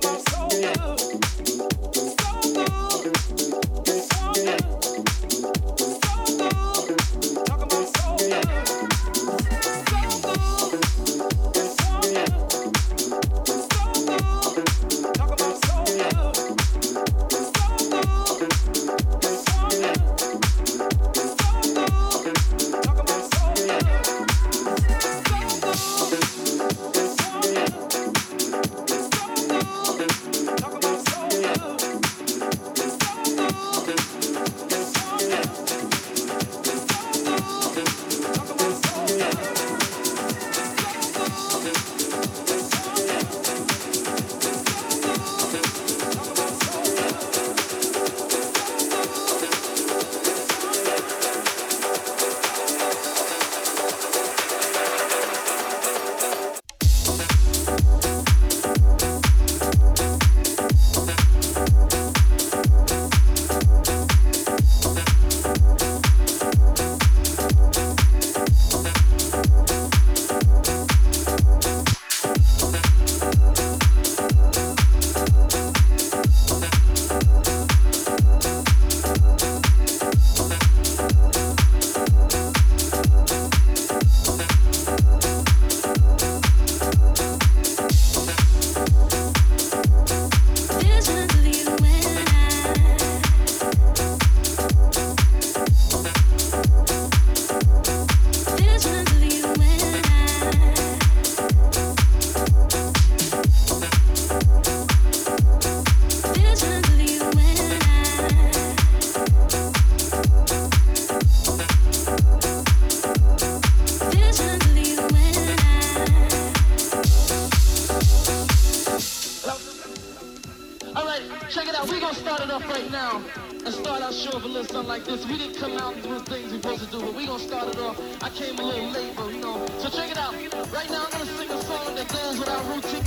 it up right now and start our show off a little something like this. We didn't come out and do the things we supposed to do, but we gonna start it off. I came a little late, but you know. So check it out. Right now I'm gonna sing a song that goes with our routine.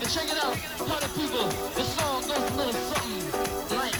And check it out, party people. This song goes a little something like.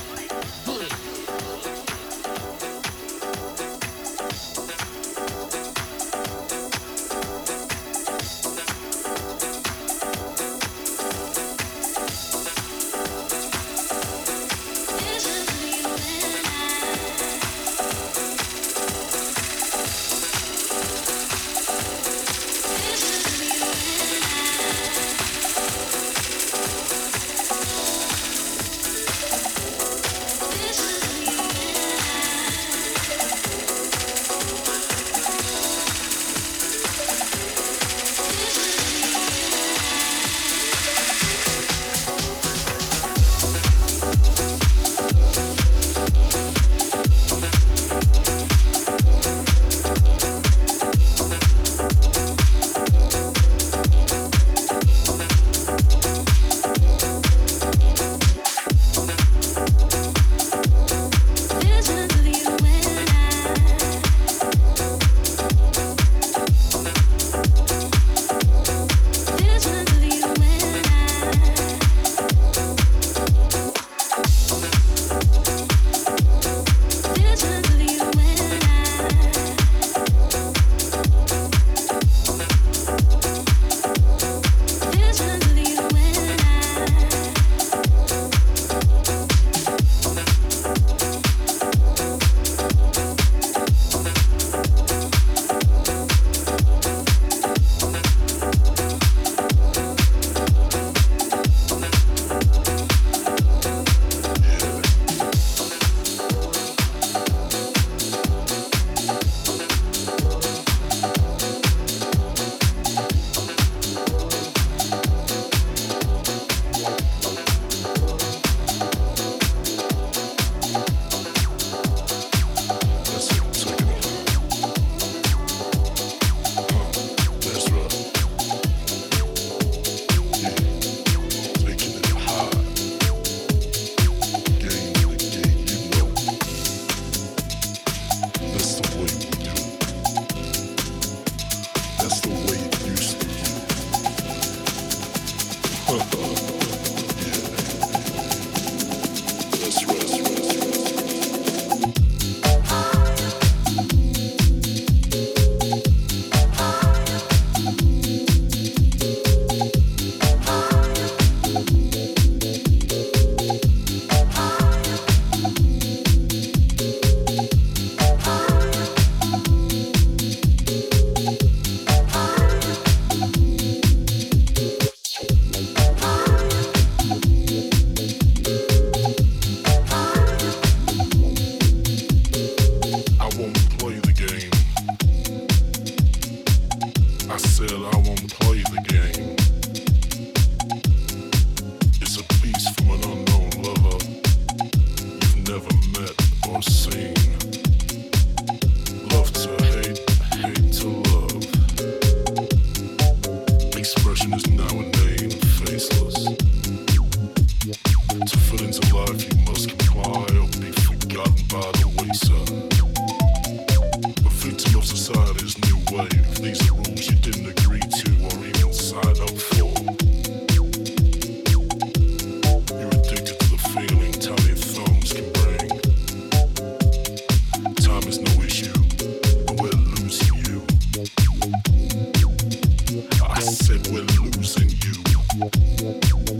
I said we're losing you.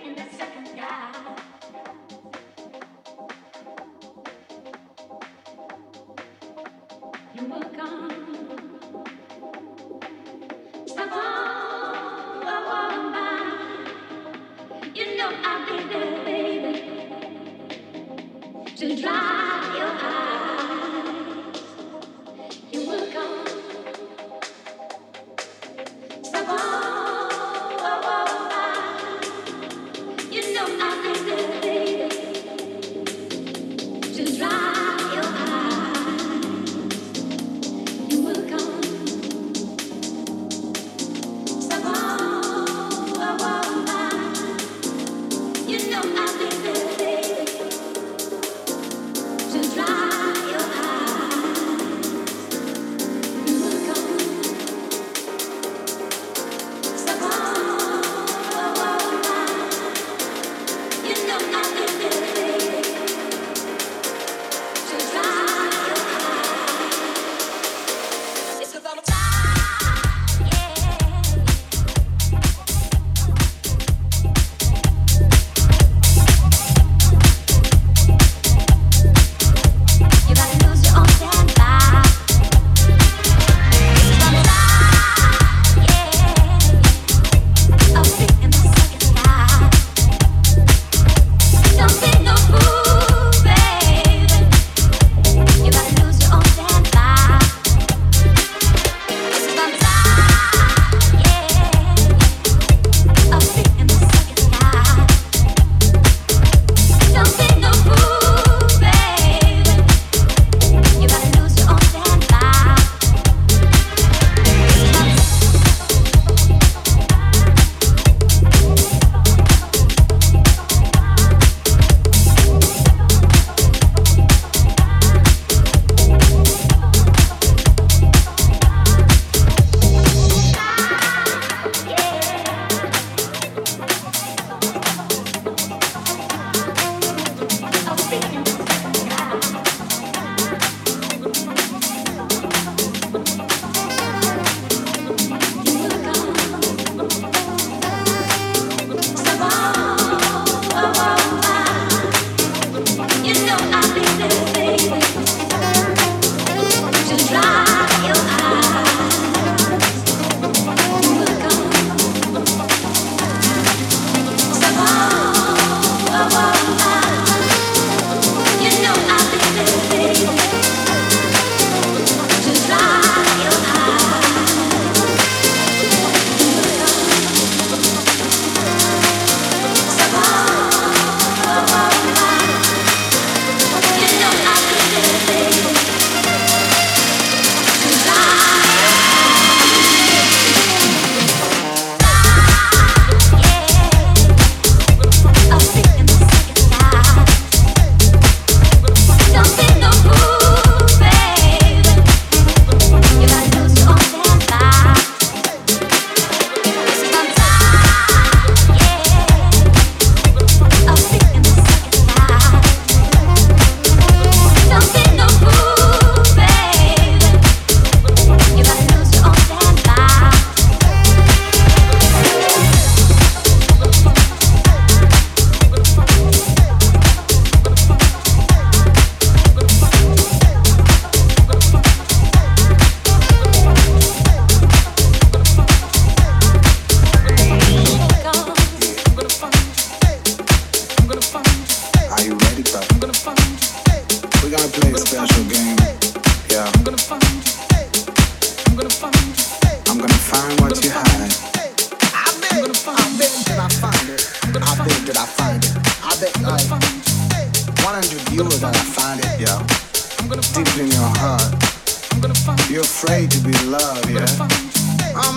I'm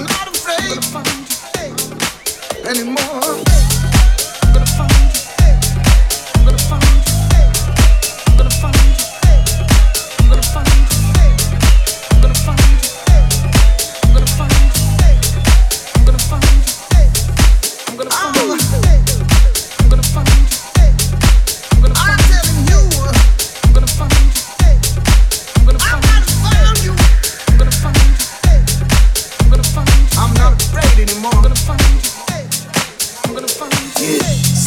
not afraid anymore. I'm gonna find you. I'm gonna find you.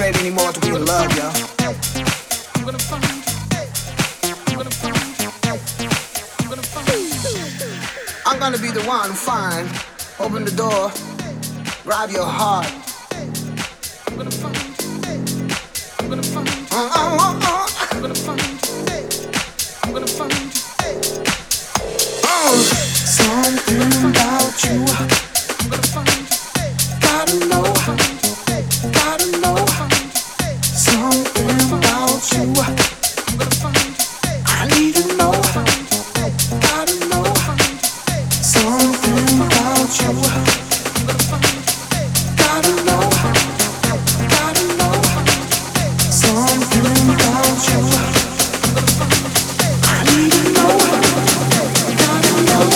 trade anymore after we were loved, yo. I'm gonna find you. I'm gonna find you. I'm gonna find you. I'm gonna be the one who find. Open the door. Rob your heart. I'm gonna find you. I'm gonna find you. Uh, uh, uh, uh. I'm gonna find you. I'm gonna find you. Oh, something about you. I'm gonna find you. Gotta know. Gotta know. Something about you. I'm gonna find you. I need to know. Gotta know. Something about you. I'm gonna find you. Gotta know. Gotta know. Something about you. I need to know. Gotta know.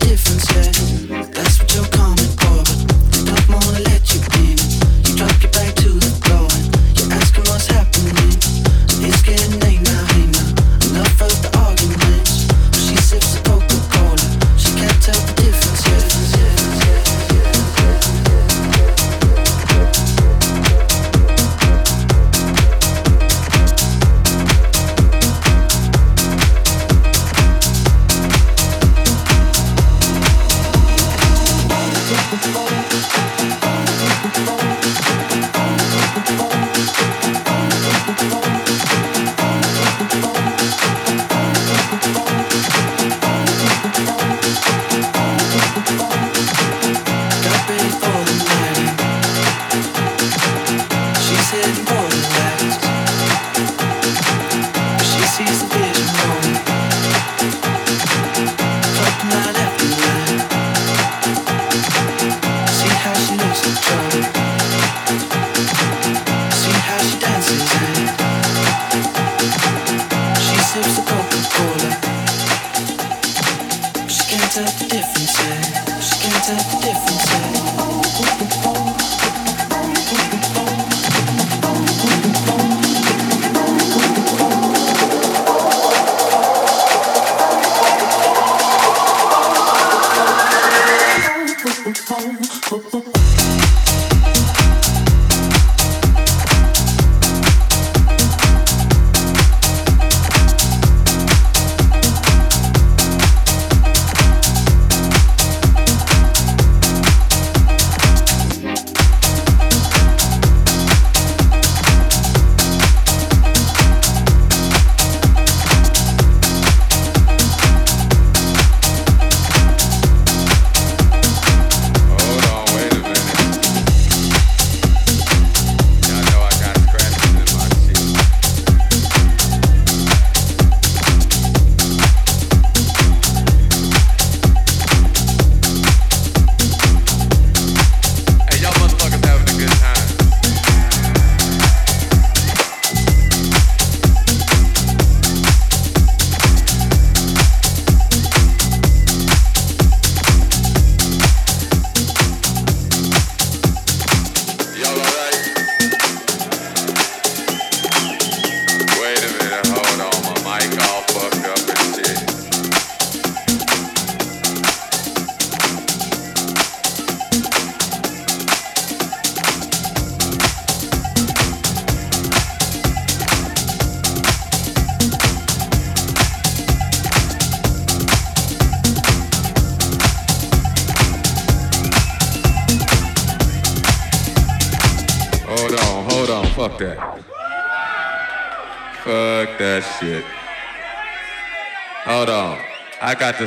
The Fuck that. Fuck that shit. Hold on. I got to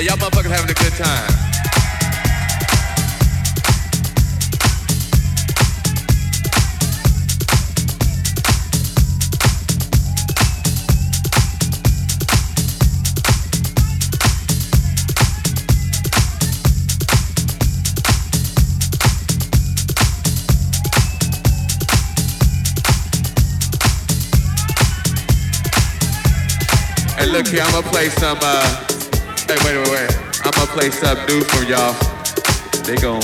Hey, y'all motherfuckers having a good time. Hey, look here, I'm gonna play some, uh, Hey, wait, wait, wait. I'm gonna play something new for y'all. They gon'.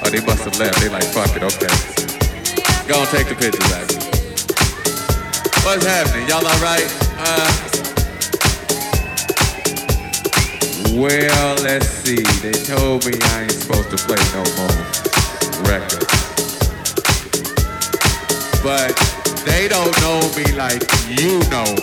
Oh, they must have left. They like, fuck it, okay. Gonna take the pictures back. What's happening? Y'all alright? Uh, well, let's see. They told me I ain't supposed to play no more records. But they don't know me like you know me.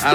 I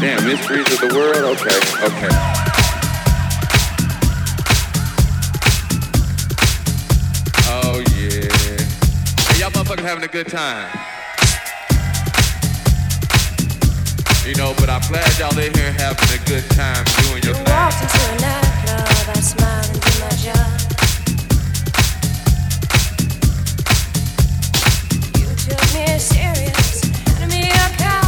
Damn, mysteries of the world? Okay, okay. Oh, yeah. Hey, y'all motherfuckers having a good time. You know, but I'm glad y'all in here having a good time doing your thing. I walked into a nightclub, I smiled and did my job. You took me serious, handed me a card.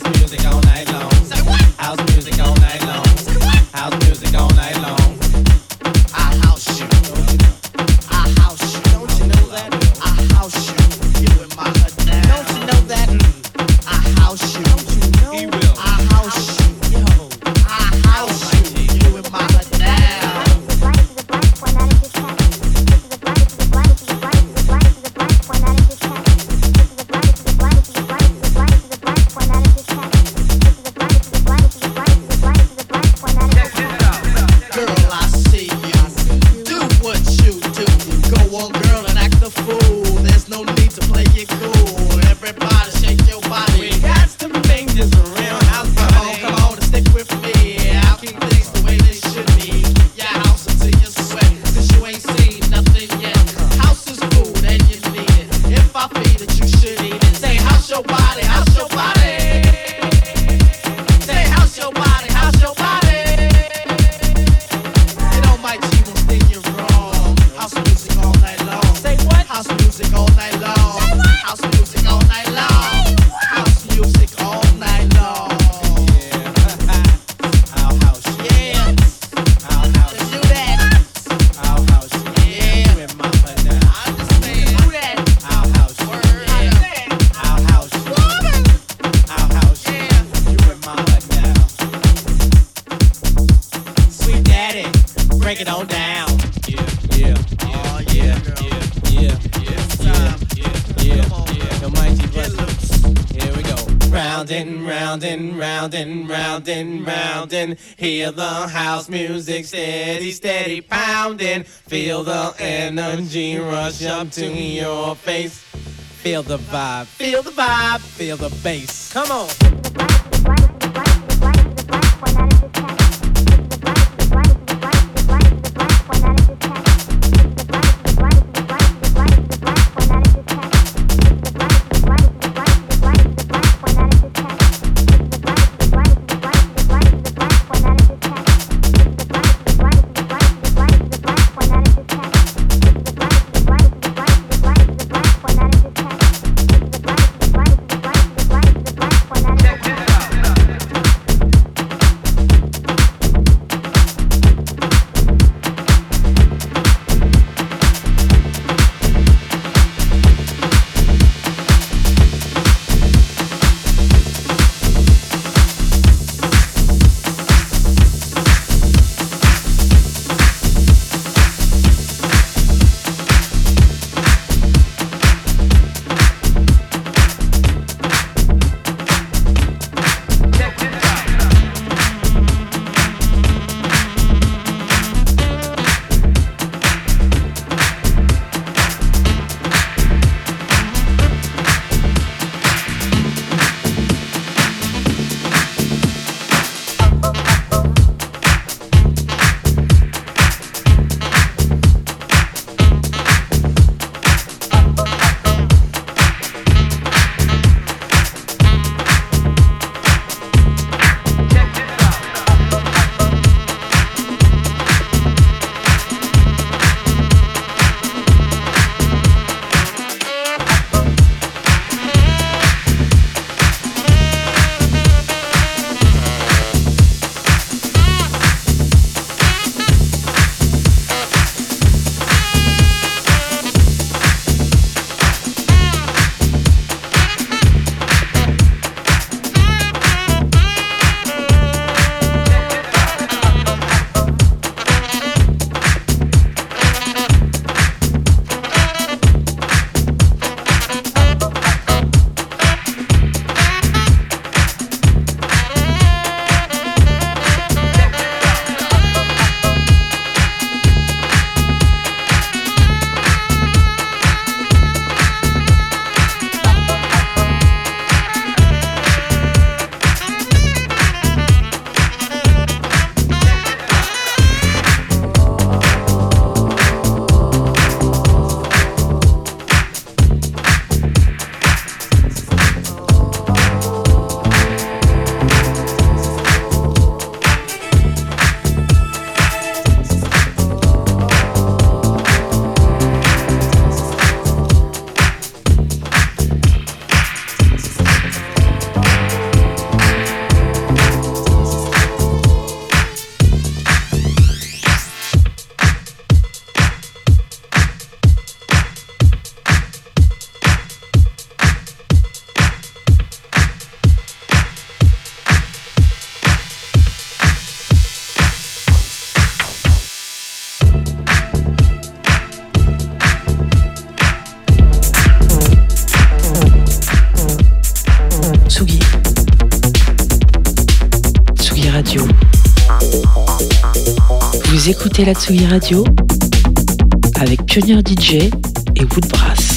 House music all night long. Say what? House music all night long. Say what? House music all night long. I house you. I house you. Don't you know that? I house you. You in my hood now. Don't you know that? I house you. Don't you know? He will. I house you. Yo. I house you. You in my hood now. Hear the house music steady, steady pounding. Feel the energy rush up to your face. Feel the vibe, feel the vibe, feel the bass. Come on. écoutez la Tsugi Radio avec Pionnier D J et Woodbrass.